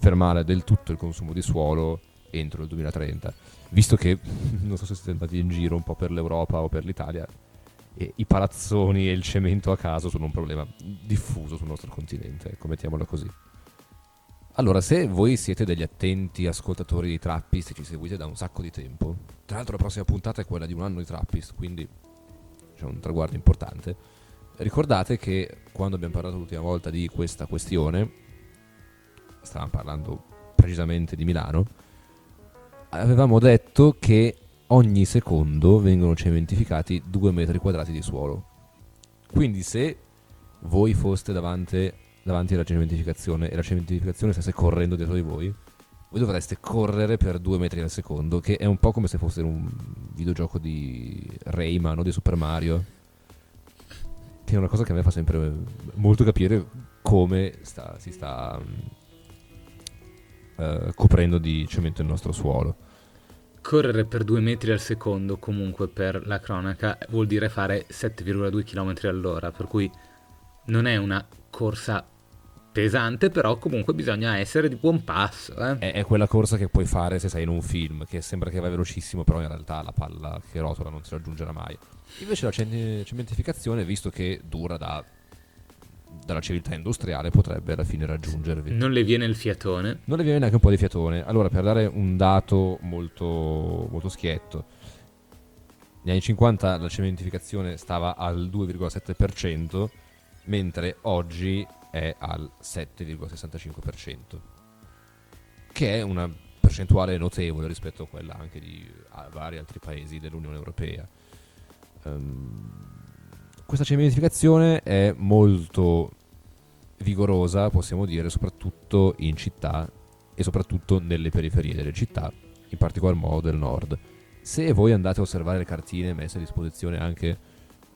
fermare del tutto il consumo di suolo entro il 2030, visto che, non so se siete andati in giro un po' per l'Europa o per l'Italia, i palazzoni e il cemento a caso sono un problema diffuso sul nostro continente, ecco, mettiamola così. Allora, se voi siete degli attenti ascoltatori di Trappist e ci seguite da un sacco di tempo, tra l'altro la prossima puntata è quella di un anno di Trappist, quindi c'è un traguardo importante, ricordate che quando abbiamo parlato l'ultima volta di questa questione, stavamo parlando precisamente di Milano, avevamo detto che ogni secondo vengono cementificati 2 metri quadrati di suolo. Quindi se voi foste davanti alla cementificazione e la cementificazione stesse correndo dietro di voi, voi dovreste correre per 2 metri al secondo, che è un po' come se fosse un videogioco di Rayman o di Super Mario, che è una cosa che a me fa sempre molto capire come si sta coprendo di cemento il nostro suolo. Correre per 2 metri al secondo, comunque, per la cronaca, vuol dire fare 7,2 km all'ora, per cui non è una corsa pesante, però comunque bisogna essere di buon passo. È quella corsa che puoi fare se sei in un film, che sembra che va velocissimo, però in realtà la palla che rotola non si raggiungerà mai. Invece la cementificazione, visto che dura dalla civiltà industriale, potrebbe alla fine raggiungervi. Non le viene il fiatone. Non le viene neanche un po' di fiatone. Allora, per dare un dato molto, molto schietto, negli anni 50 la cementificazione stava al 2,7%, mentre oggi è al 7,65%, che è una percentuale notevole rispetto a quella anche di vari altri paesi dell'Unione Europea. Questa cementificazione è molto vigorosa, possiamo dire, soprattutto in città e soprattutto nelle periferie delle città, in particolar modo del nord. Se voi andate a osservare le cartine messe a disposizione anche,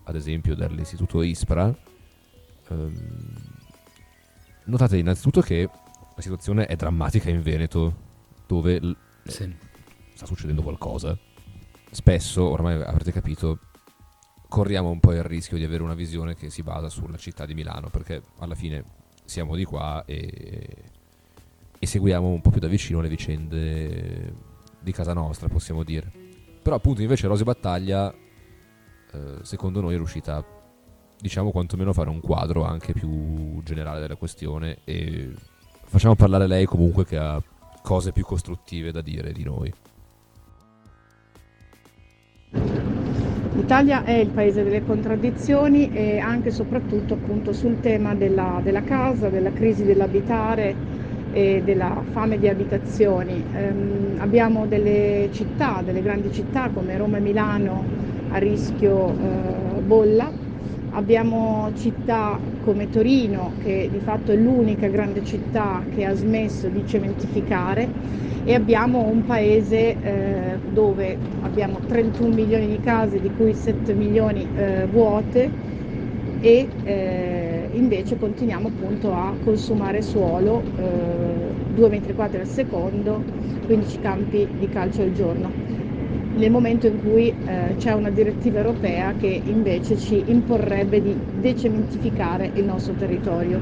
ad esempio, dall'istituto ISPRA, notate innanzitutto che la situazione è drammatica in Veneto, dove sta succedendo qualcosa. Spesso, ormai avrete capito, corriamo un po' il rischio di avere una visione che si basa sulla città di Milano, perché alla fine siamo di qua e seguiamo un po' più da vicino le vicende di casa nostra, possiamo dire. Però appunto invece Rosy Battaglia, secondo noi, è riuscita a, diciamo, quantomeno fare un quadro anche più generale della questione, e facciamo parlare lei comunque, che ha cose più costruttive da dire di noi. L'Italia è il paese delle contraddizioni, e anche e soprattutto appunto sul tema della casa, della crisi dell'abitare e della fame di abitazioni. Abbiamo delle città, delle grandi città come Roma e Milano a rischio bolla. Abbiamo città come Torino, che di fatto è l'unica grande città che ha smesso di cementificare, e abbiamo un paese dove abbiamo 31 milioni di case, di cui 7 milioni vuote, e invece continuiamo appunto a consumare suolo, 2 metri quadri al secondo, 15 campi di calcio al giorno. Nel momento in cui c'è una direttiva europea che invece ci imporrebbe di decementificare il nostro territorio.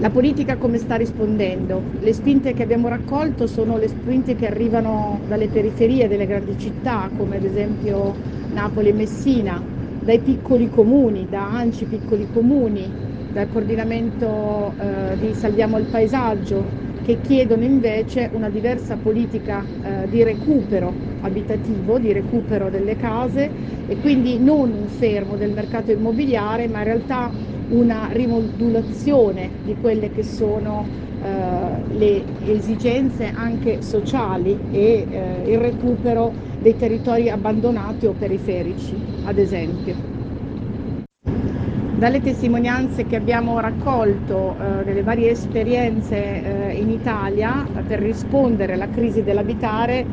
La politica come sta rispondendo? Le spinte che abbiamo raccolto sono le spinte che arrivano dalle periferie delle grandi città, come ad esempio Napoli e Messina, dai piccoli comuni, da ANCI piccoli comuni, dal coordinamento di Salviamo il Paesaggio, che chiedono invece una diversa politica di recupero abitativo, di recupero delle case, e quindi non un fermo del mercato immobiliare, ma in realtà una rimodulazione di quelle che sono le esigenze anche sociali e il recupero dei territori abbandonati o periferici, ad esempio. Dalle testimonianze che abbiamo raccolto delle varie esperienze in Italia per rispondere alla crisi dell'abitare,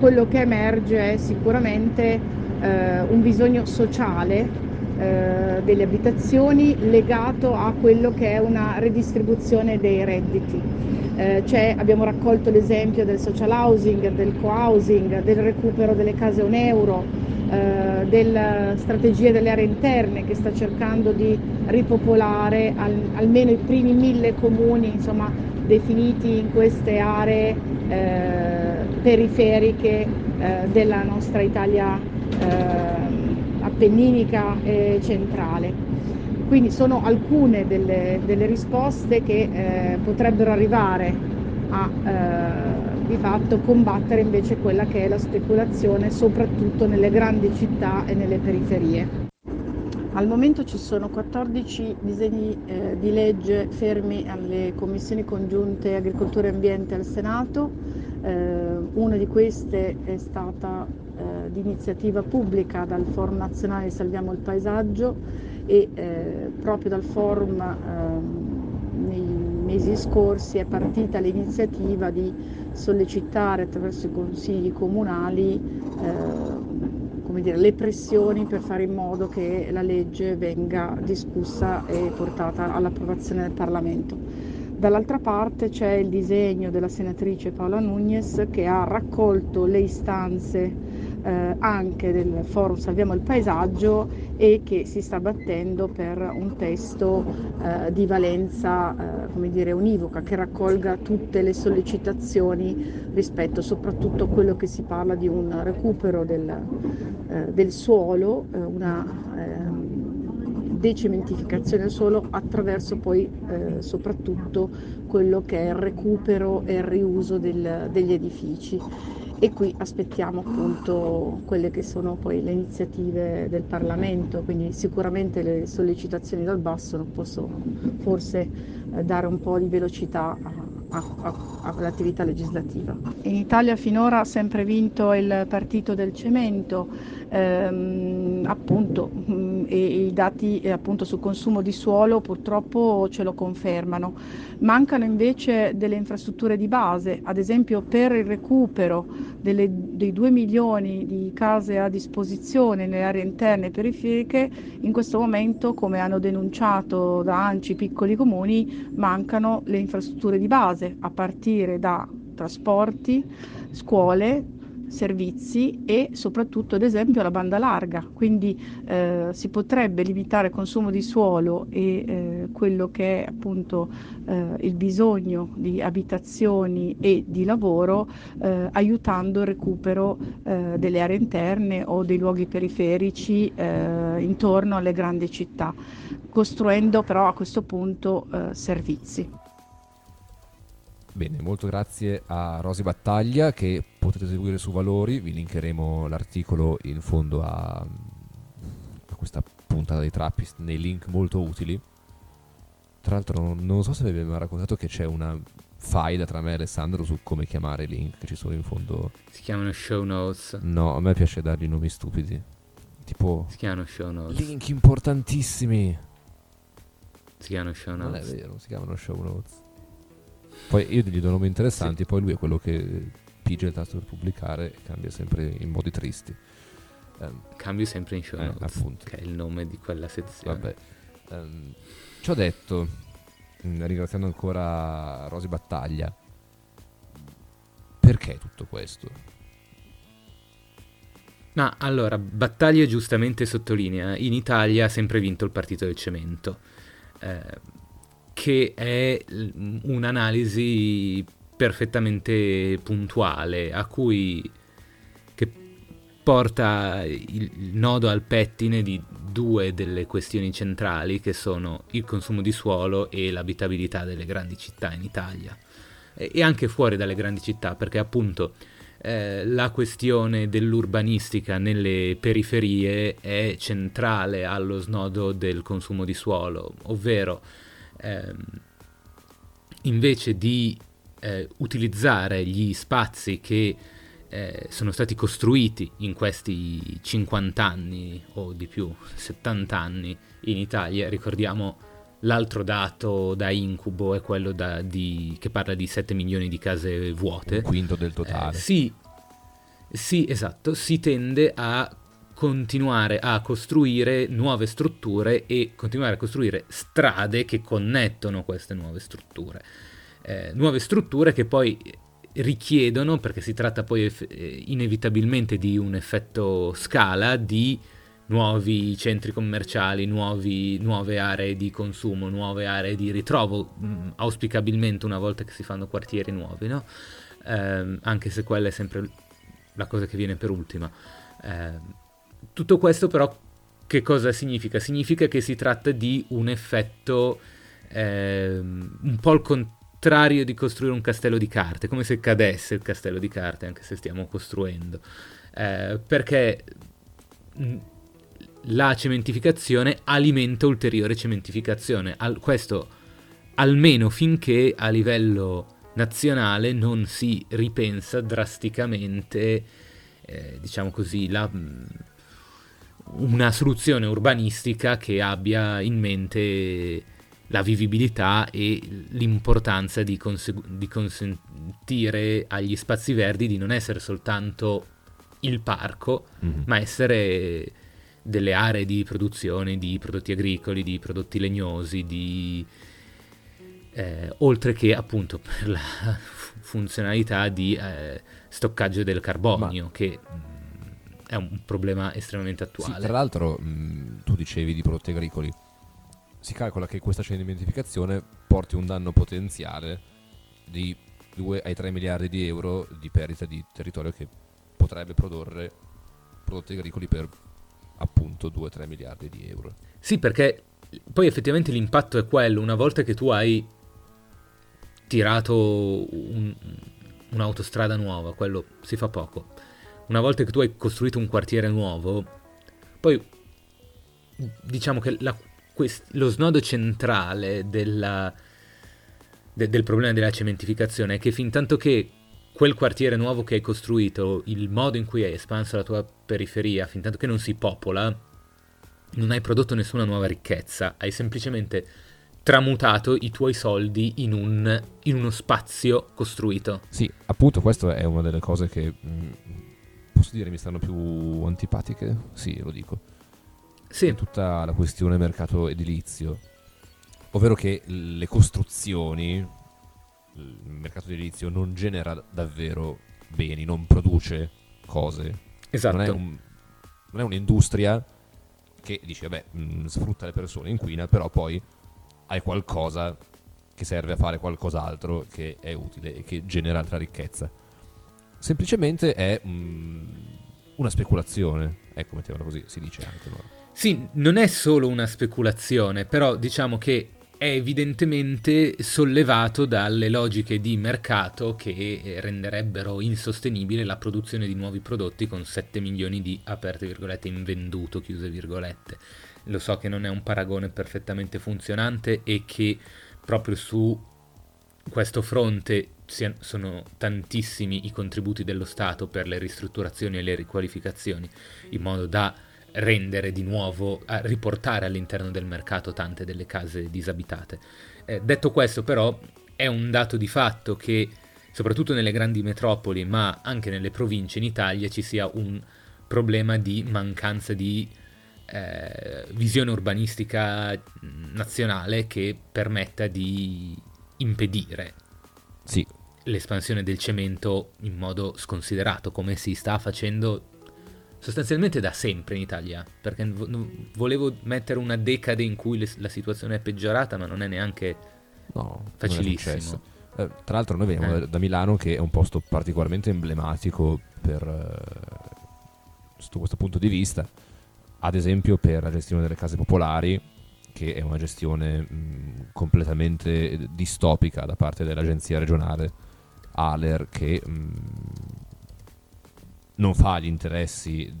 quello che emerge è sicuramente un bisogno sociale delle abitazioni legato a quello che è una redistribuzione dei redditi. Abbiamo raccolto l'esempio del social housing, del co-housing, del recupero delle case 1 euro, della strategia delle aree interne che sta cercando di ripopolare almeno i primi 1000 comuni, insomma, definiti in queste aree periferiche della nostra Italia appenninica e centrale. Quindi sono alcune delle risposte che potrebbero arrivare a di fatto combattere invece quella che è la speculazione, soprattutto nelle grandi città e nelle periferie. Al momento ci sono 14 disegni di legge fermi alle commissioni congiunte Agricoltura e Ambiente al Senato. Una di queste è stata di iniziativa pubblica dal Forum Nazionale Salviamo il Paesaggio e proprio dal Forum nei mesi scorsi è partita l'iniziativa di sollecitare attraverso i consigli comunali le pressioni per fare in modo che la legge venga discussa e portata all'approvazione del Parlamento. Dall'altra parte c'è il disegno della senatrice Paola Nunez che ha raccolto le istanze anche del Forum Salviamo il Paesaggio e che si sta battendo per un testo di valenza univoca, che raccolga tutte le sollecitazioni rispetto soprattutto a quello che si parla di un recupero del suolo, una decementificazione del suolo attraverso poi soprattutto quello che è il recupero e il riuso degli edifici. E qui aspettiamo appunto quelle che sono poi le iniziative del Parlamento, quindi sicuramente le sollecitazioni dal basso possono forse dare un po' di velocità all'attività legislativa. In Italia finora ha sempre vinto il partito del cemento, e i dati sul consumo di suolo purtroppo ce lo confermano. Mancano invece delle infrastrutture di base, ad esempio per il recupero dei 2 milioni di case a disposizione nelle aree interne e periferiche. In questo momento, come hanno denunciato da ANCI piccoli comuni, mancano le infrastrutture di base a partire da trasporti, scuole, servizi e soprattutto ad esempio la banda larga, quindi si potrebbe limitare il consumo di suolo e quello che è il bisogno di abitazioni e di lavoro aiutando il recupero delle aree interne o dei luoghi periferici intorno alle grandi città, costruendo però a questo punto servizi. Bene, molto grazie a Rosy Battaglia, che potete seguire su Valori, vi linkeremo l'articolo in fondo a questa puntata di Trappist, nei link molto utili. Tra l'altro non so se vi abbiamo raccontato che c'è una faida tra me e Alessandro su come chiamare i link che ci sono in fondo. Si chiamano show notes. No, a me piace dargli nomi stupidi, tipo si chiamano show notes. Link importantissimi. Si chiamano show notes. Non è vero, si chiamano show notes. Poi io gli do nomi interessanti, sì. Poi lui è quello che pigia il tasto per pubblicare e cambia sempre in modi tristi. Cambio sempre in show notes, appunto, che è il nome di quella sezione. Vabbè. Ci ho detto, ringraziando ancora Rosy Battaglia, perché tutto questo? Ma allora, Battaglia giustamente sottolinea, in Italia ha sempre vinto il partito del cemento. che è un'analisi perfettamente puntuale, a cui che porta il nodo al pettine di due delle questioni centrali, che sono il consumo di suolo e l'abitabilità delle grandi città in Italia e anche fuori dalle grandi città, perché appunto la questione dell'urbanistica nelle periferie è centrale allo snodo del consumo di suolo, ovvero invece di utilizzare gli spazi che sono stati costruiti in questi 50 anni o di più, 70 anni in Italia. Ricordiamo l'altro dato da incubo è quello che parla di 7 milioni di case vuote, un quinto del totale. Sì, esatto, si tende a continuare a costruire nuove strutture e continuare a costruire strade che connettono queste nuove strutture. Nuove strutture che poi richiedono, perché si tratta poi inevitabilmente di un effetto scala, di nuovi centri commerciali, nuove aree di consumo, nuove aree di ritrovo, auspicabilmente una volta che si fanno quartieri nuovi, no? Anche se quella è sempre la cosa che viene per ultima. Tutto questo però che cosa significa? Significa che si tratta di un effetto un po' il contrario di costruire un castello di carte, come se cadesse il castello di carte, anche se stiamo costruendo, perché la cementificazione alimenta ulteriore cementificazione, questo almeno finché a livello nazionale non si ripensa drasticamente, diciamo così, una soluzione urbanistica che abbia in mente la vivibilità e l'importanza di consentire agli spazi verdi di non essere soltanto il parco, ma essere delle aree di produzione di prodotti agricoli, di prodotti legnosi, oltre che appunto per la funzionalità di stoccaggio del carbonio, che è un problema estremamente attuale. Sì, tra l'altro tu dicevi di prodotti agricoli, si calcola che questa cementificazione porti un danno potenziale di 2 ai 3 miliardi di euro di perdita di territorio che potrebbe produrre prodotti agricoli per appunto 2-3 miliardi di euro. Sì, perché poi effettivamente l'impatto è quello, una volta che tu hai tirato un'autostrada nuova, quello si fa poco, una volta che tu hai costruito un quartiere nuovo, poi diciamo che lo snodo centrale del problema della cementificazione è che fin tanto che quel quartiere nuovo che hai costruito, il modo in cui hai espanso la tua periferia, fin tanto che non si popola, non hai prodotto nessuna nuova ricchezza, hai semplicemente tramutato i tuoi soldi in uno spazio costruito. Sì, appunto, questa è una delle cose che, posso dire, mi stanno più antipatiche? Sì, lo dico. Sì. È tutta la questione mercato edilizio, ovvero che le costruzioni, il mercato edilizio non genera davvero beni, non produce cose. Esatto. Non è un'industria che dice, vabbè, sfrutta le persone, inquina, però poi hai qualcosa che serve a fare qualcos'altro che è utile e che genera altra ricchezza. Semplicemente è una speculazione, ecco, mettiamola così, si dice anche. No? Sì, non è solo una speculazione, però diciamo che è evidentemente sollevato dalle logiche di mercato che renderebbero insostenibile la produzione di nuovi prodotti con 7 milioni di, aperte virgolette, invenduto, chiuse virgolette. Lo so che non è un paragone perfettamente funzionante e che proprio su questo fronte sono tantissimi i contributi dello Stato per le ristrutturazioni e le riqualificazioni, in modo da rendere di nuovo, a riportare all'interno del mercato tante delle case disabitate. Detto questo, però, è un dato di fatto che soprattutto nelle grandi metropoli, ma anche nelle province in Italia, ci sia un problema di mancanza di visione urbanistica nazionale che permetta di impedire l'espansione del cemento in modo sconsiderato, come si sta facendo sostanzialmente da sempre in Italia, perché volevo mettere una decade in cui la situazione è peggiorata, ma non è neanche No, facilissimo. Tra l'altro noi veniamo da Milano, che è un posto particolarmente emblematico per sotto questo punto di vista, ad esempio per la gestione delle case popolari, che è una gestione completamente distopica da parte dell'agenzia regionale ALER, che non fa gli interessi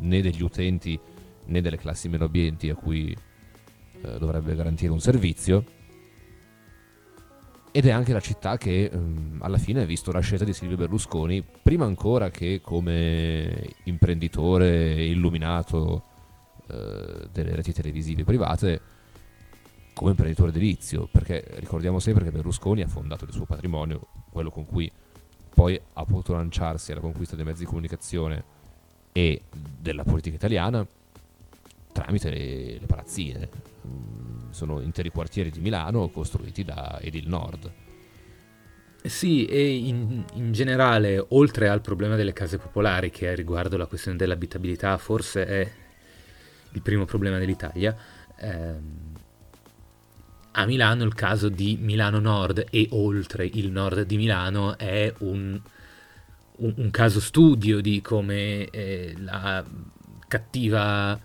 né degli utenti né delle classi meno abbienti a cui dovrebbe garantire un servizio, ed è anche la città che alla fine ha visto la scelta di Silvio Berlusconi, prima ancora che come imprenditore illuminato delle reti televisive private, come imprenditore edilizio, perché ricordiamo sempre che Berlusconi ha fondato il suo patrimonio, quello con cui poi ha potuto lanciarsi alla conquista dei mezzi di comunicazione e della politica italiana tramite le palazzine. Sono interi quartieri di Milano costruiti da Edil Nord. Sì, e in generale, oltre al problema delle case popolari, che riguardo la questione dell'abitabilità forse è il primo problema dell'Italia, a Milano il caso di Milano Nord e oltre il nord di Milano è un caso studio di come la cattiva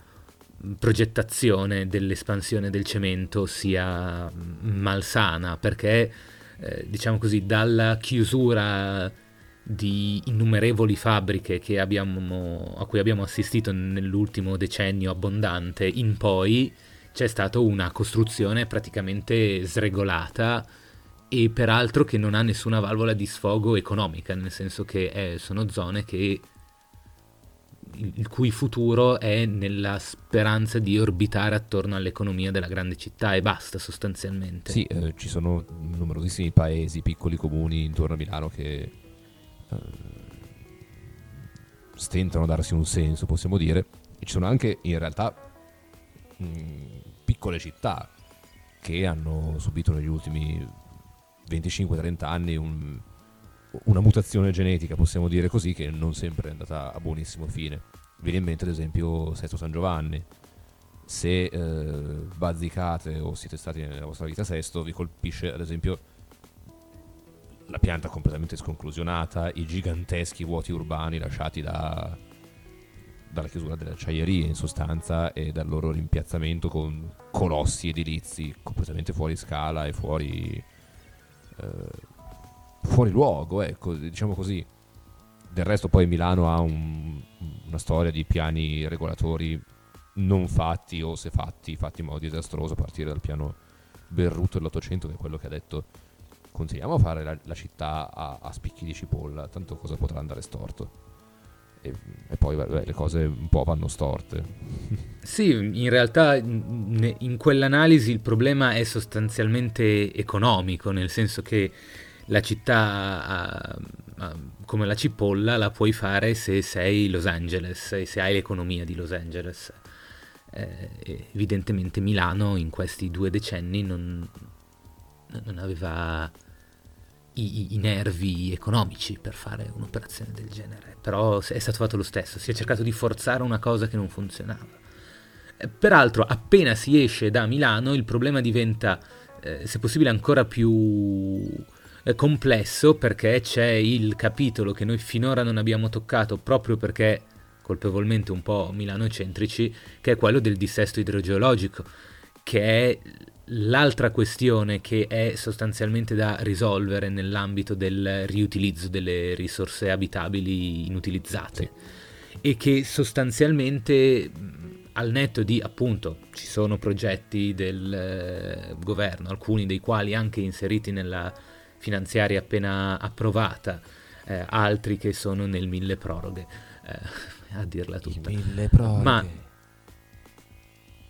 progettazione dell'espansione del cemento sia malsana, perché diciamo così, dalla chiusura di innumerevoli fabbriche a cui abbiamo assistito nell'ultimo decennio abbondante in poi, c'è stata una costruzione praticamente sregolata e peraltro che non ha nessuna valvola di sfogo economica, nel senso che sono zone che il cui futuro è nella speranza di orbitare attorno all'economia della grande città e basta, sostanzialmente. Sì, ci sono numerosissimi paesi, piccoli comuni intorno a Milano che stentano a darsi un senso, possiamo dire, e ci sono anche in realtà piccole città che hanno subito negli ultimi 25-30 anni una mutazione genetica, possiamo dire così, che non sempre è andata a buonissimo fine. Viene in mente ad esempio Sesto San Giovanni. Se bazzicate o siete stati nella vostra vita a Sesto, vi colpisce ad esempio la pianta completamente sconclusionata, i giganteschi vuoti urbani lasciati dalla chiusura delle acciaierie in sostanza e dal loro rimpiazzamento con colossi edilizi completamente fuori scala e fuori luogo, ecco, diciamo così. Del resto poi Milano ha una storia di piani regolatori non fatti, o se fatti in modo disastroso, a partire dal piano Berruto dell'Ottocento, che è quello che ha detto: continuiamo a fare la città a spicchi di cipolla, tanto cosa potrà andare storto? E poi le cose un po' vanno storte. Sì, in realtà in quell'analisi il problema è sostanzialmente economico, nel senso che la città come la cipolla la puoi fare se sei Los Angeles e se hai l'economia di Los Angeles. Evidentemente Milano in questi 2 decenni non aveva i nervi economici per fare un'operazione del genere, però è stato fatto lo stesso, si è cercato di forzare una cosa che non funzionava. Peraltro appena si esce da Milano il problema diventa se possibile ancora più complesso, perché c'è il capitolo che noi finora non abbiamo toccato proprio perché colpevolmente un po' milanocentrici, che è quello del dissesto idrogeologico, che è l'altra questione che è sostanzialmente da risolvere nell'ambito del riutilizzo delle risorse abitabili inutilizzate, sì. E che sostanzialmente, al netto di, appunto, ci sono progetti del governo, alcuni dei quali anche inseriti nella finanziaria appena approvata, altri che sono nel mille proroghe, a dirla tutta. Mille proroghe. Ma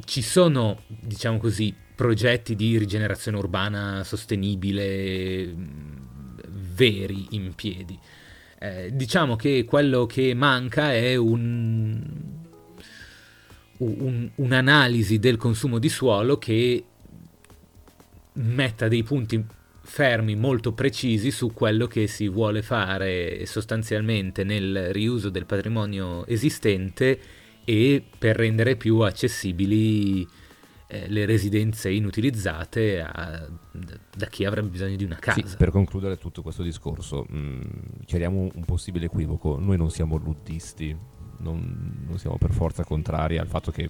ci sono, diciamo così, progetti di rigenerazione urbana sostenibile veri in piedi. Diciamo che quello che manca è un'analisi del consumo di suolo che metta dei punti fermi molto precisi su quello che si vuole fare sostanzialmente nel riuso del patrimonio esistente e per rendere più accessibili le residenze inutilizzate da chi avrebbe bisogno di una casa. Sì, per concludere tutto questo discorso, chiariamo un possibile equivoco: noi non siamo luddisti, non siamo per forza contrari al fatto che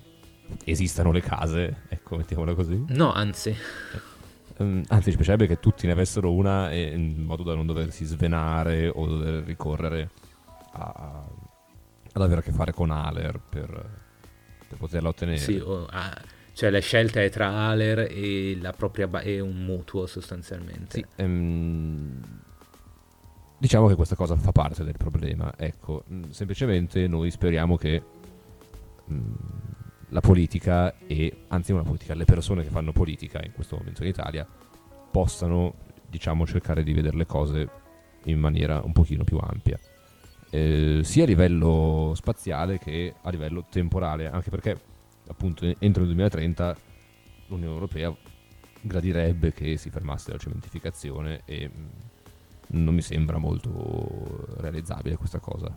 esistano le case, ecco, mettiamola così. No, anzi ci piacerebbe che tutti ne avessero una, in modo da non doversi svenare o dover ricorrere ad avere a che fare con Aler per poterla ottenere. Sì, cioè la scelta è tra Aler e la propria e un mutuo, sostanzialmente. Sì, diciamo che questa cosa fa parte del problema, ecco. Semplicemente noi speriamo che la politica, e anzi non la politica, le persone che fanno politica in questo momento in Italia possano, diciamo, cercare di vedere le cose in maniera un pochino più ampia, sia a livello spaziale che a livello temporale, anche perché appunto entro il 2030 l'Unione Europea gradirebbe che si fermasse la cementificazione, e non mi sembra molto realizzabile questa cosa,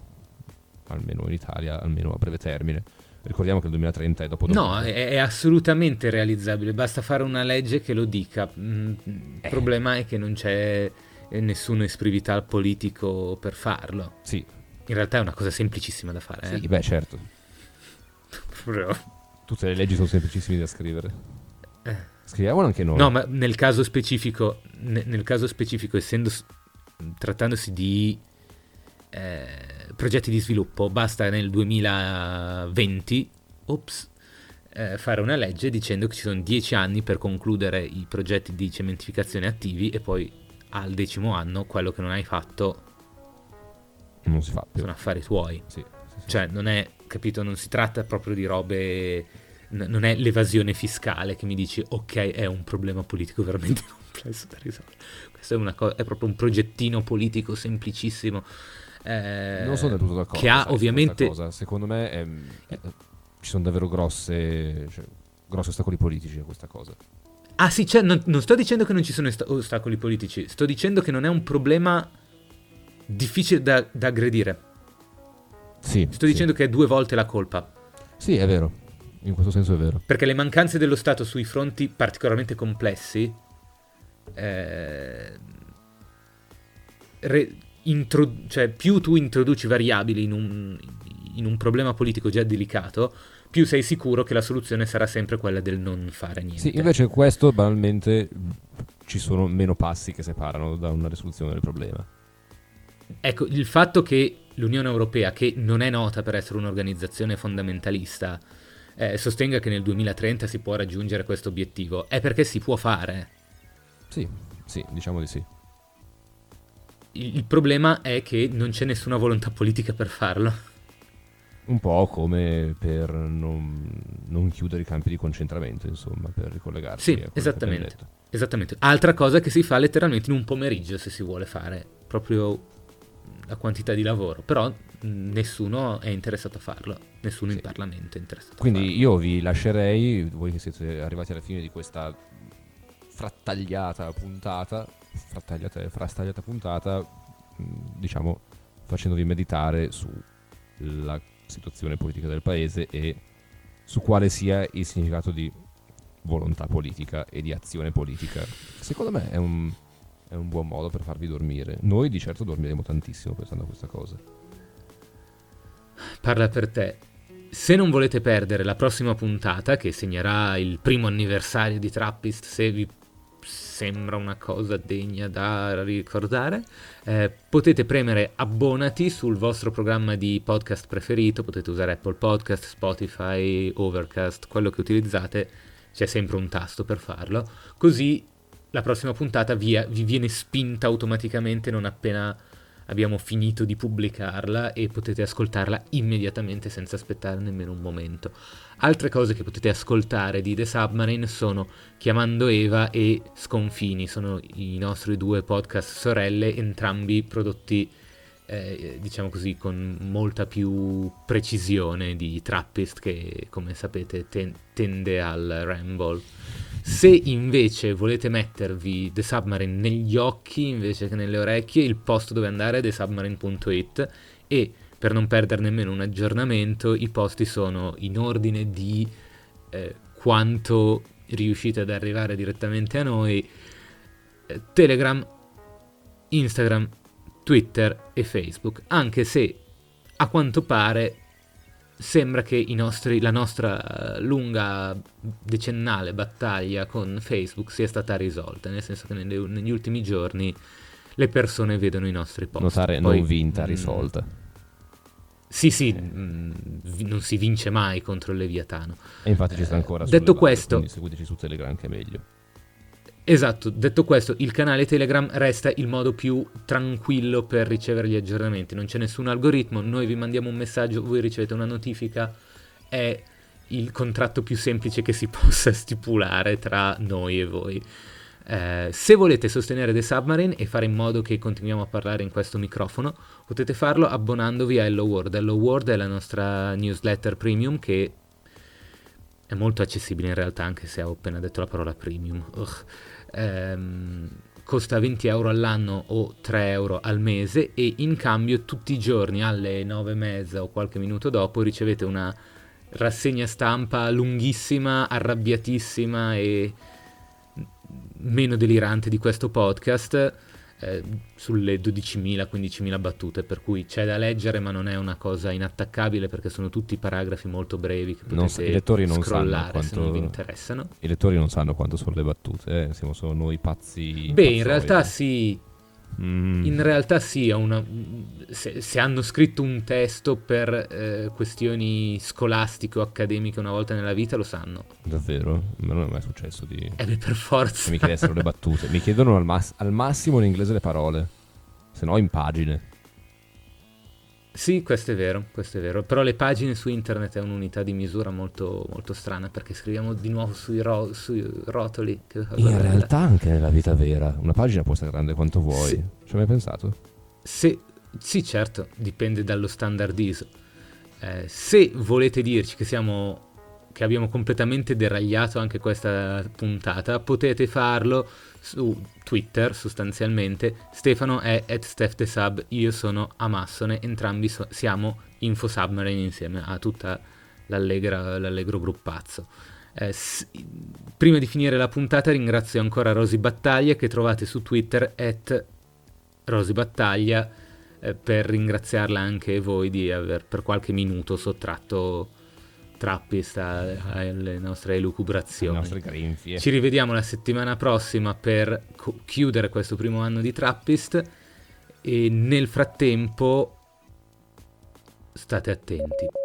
almeno in Italia, almeno a breve termine. Ricordiamo che il 2030 è dopo. No, è assolutamente realizzabile, basta fare una legge che lo dica. Il problema è che non c'è nessuna esprività politico per farlo. Sì. In realtà è una cosa semplicissima da fare. Sì, beh, certo. Tutte le leggi sono semplicissime da scrivere. Scriviamola anche noi. No, ma nel caso specifico essendo, trattandosi di progetti di sviluppo, basta nel 2020 fare una legge dicendo che ci sono 10 anni per concludere i progetti di cementificazione attivi, e poi al 10° anno quello che non hai fatto non si fa più. Sono affari tuoi. Sì. Cioè non è, capito, non si tratta proprio di robe, non è l'evasione fiscale che mi dici ok, è un problema politico veramente complesso da risolvere. Questo è è proprio un progettino politico semplicissimo. Non sono del tutto d'accordo. Che ha, sai, ovviamente cosa. Secondo me ci sono davvero grossi ostacoli politici a questa cosa. Ah sì, cioè, non sto dicendo che non ci sono ostacoli politici, sto dicendo che non è un problema difficile da aggredire. Sì, sto dicendo che è 2 volte la colpa. Sì, è vero, in questo senso è vero. Perché le mancanze dello Stato sui fronti particolarmente complessi cioè più tu introduci variabili in un problema politico già delicato, più sei sicuro che la soluzione sarà sempre quella del non fare niente. Sì, invece questo banalmente ci sono meno passi che separano da una risoluzione del problema. Ecco, il fatto che l'Unione Europea, che non è nota per essere un'organizzazione fondamentalista, sostenga che nel 2030 si può raggiungere questo obiettivo, è perché si può fare. Sì, diciamo di sì. Il problema è che non c'è nessuna volontà politica per farlo. Un po' come per non chiudere i campi di concentramento, insomma, per ricollegarsi. Sì, esattamente. Altra cosa che si fa letteralmente in un pomeriggio, se si vuole fare, proprio la quantità di lavoro. Però nessuno è interessato a farlo, nessuno in Parlamento è interessato. Quindi io vi lascerei, voi che siete arrivati alla fine di questa frastagliata puntata, diciamo, facendovi meditare sulla situazione politica del paese e su quale sia il significato di volontà politica e di azione politica. Secondo me è un buon modo per farvi dormire. Noi di certo dormiremo tantissimo pensando a questa cosa. Parla per te. Se non volete perdere la prossima puntata, che segnerà il 1° anniversario di Trappist, se vi sembra una cosa degna da ricordare, potete premere abbonati sul vostro programma di podcast preferito. Potete usare Apple Podcast, Spotify, Overcast, quello che utilizzate, c'è sempre un tasto per farlo, così la prossima puntata vi viene spinta automaticamente non appena abbiamo finito di pubblicarla, e potete ascoltarla immediatamente senza aspettare nemmeno un momento. Altre cose che potete ascoltare di The Submarine sono Chiamando Eva e Sconfini, sono i nostri 2 podcast sorelle, entrambi prodotti diciamo così con molta più precisione di Trappist, che come sapete tende al ramble. Se invece volete mettervi The Submarine negli occhi invece che nelle orecchie, il posto dove andare è thesubmarine.it, e per non perdere nemmeno un aggiornamento i posti sono in ordine di quanto riuscite ad arrivare direttamente a noi, Telegram, Instagram, Twitter e Facebook, anche se a quanto pare sembra che la nostra lunga decennale battaglia con Facebook sia stata risolta, nel senso che negli ultimi giorni le persone vedono i nostri post. Notare, poi, non vinta, risolta. Non si vince mai contro il Leviatano. E infatti ci sta ancora detto questo, quindi seguiteci su Telegram che è meglio. Esatto, detto questo, il canale Telegram resta il modo più tranquillo per ricevere gli aggiornamenti, non c'è nessun algoritmo, noi vi mandiamo un messaggio, voi ricevete una notifica, è il contratto più semplice che si possa stipulare tra noi e voi. Se volete sostenere The Submarine e fare in modo che continuiamo a parlare in questo microfono, potete farlo abbonandovi a Hello World. Hello World è la nostra newsletter premium che è molto accessibile in realtà, anche se ho appena detto la parola premium. Costa 20 euro all'anno o 3 euro al mese e in cambio tutti i giorni alle 9:30 o qualche minuto dopo ricevete una rassegna stampa lunghissima, arrabbiatissima e meno delirante di questo podcast, sulle 12.000-15.000 battute, per cui c'è da leggere ma non è una cosa inattaccabile perché sono tutti paragrafi molto brevi che potete scrollare se non vi interessano. I lettori non sanno quanto sono le battute, siamo solo noi pazzi. Beh, in realtà sì. In realtà sì, se hanno scritto un testo per questioni scolastiche o accademiche una volta nella vita lo sanno. Davvero? Ma non è mai successo di... beh, per forza. Mi chiedessero le battute, mi chiedono al massimo in inglese le parole, se no in pagine. Sì, questo è vero, però le pagine su internet è un'unità di misura molto, molto strana perché scriviamo di nuovo sui rotoli. Che in bella. Realtà anche nella vita vera, una pagina può essere grande quanto vuoi, ci hai mai pensato? Sì, certo, dipende dallo standard ISO. Se volete dirci che abbiamo completamente deragliato anche questa puntata, potete farlo su Twitter sostanzialmente. Stefano è @steftesub, io sono Amassone, entrambi siamo InfoSubmarine insieme a tutta l'allegro gruppazzo. Prima di finire la puntata ringrazio ancora Rosy Battaglia che trovate su Twitter @rosybattaglia per ringraziarla anche voi di aver per qualche minuto sottratto Trappist alle nostre elucubrazioni, alle nostre grinfie. Ci rivediamo la settimana prossima per chiudere questo primo anno di Trappist e nel frattempo state attenti.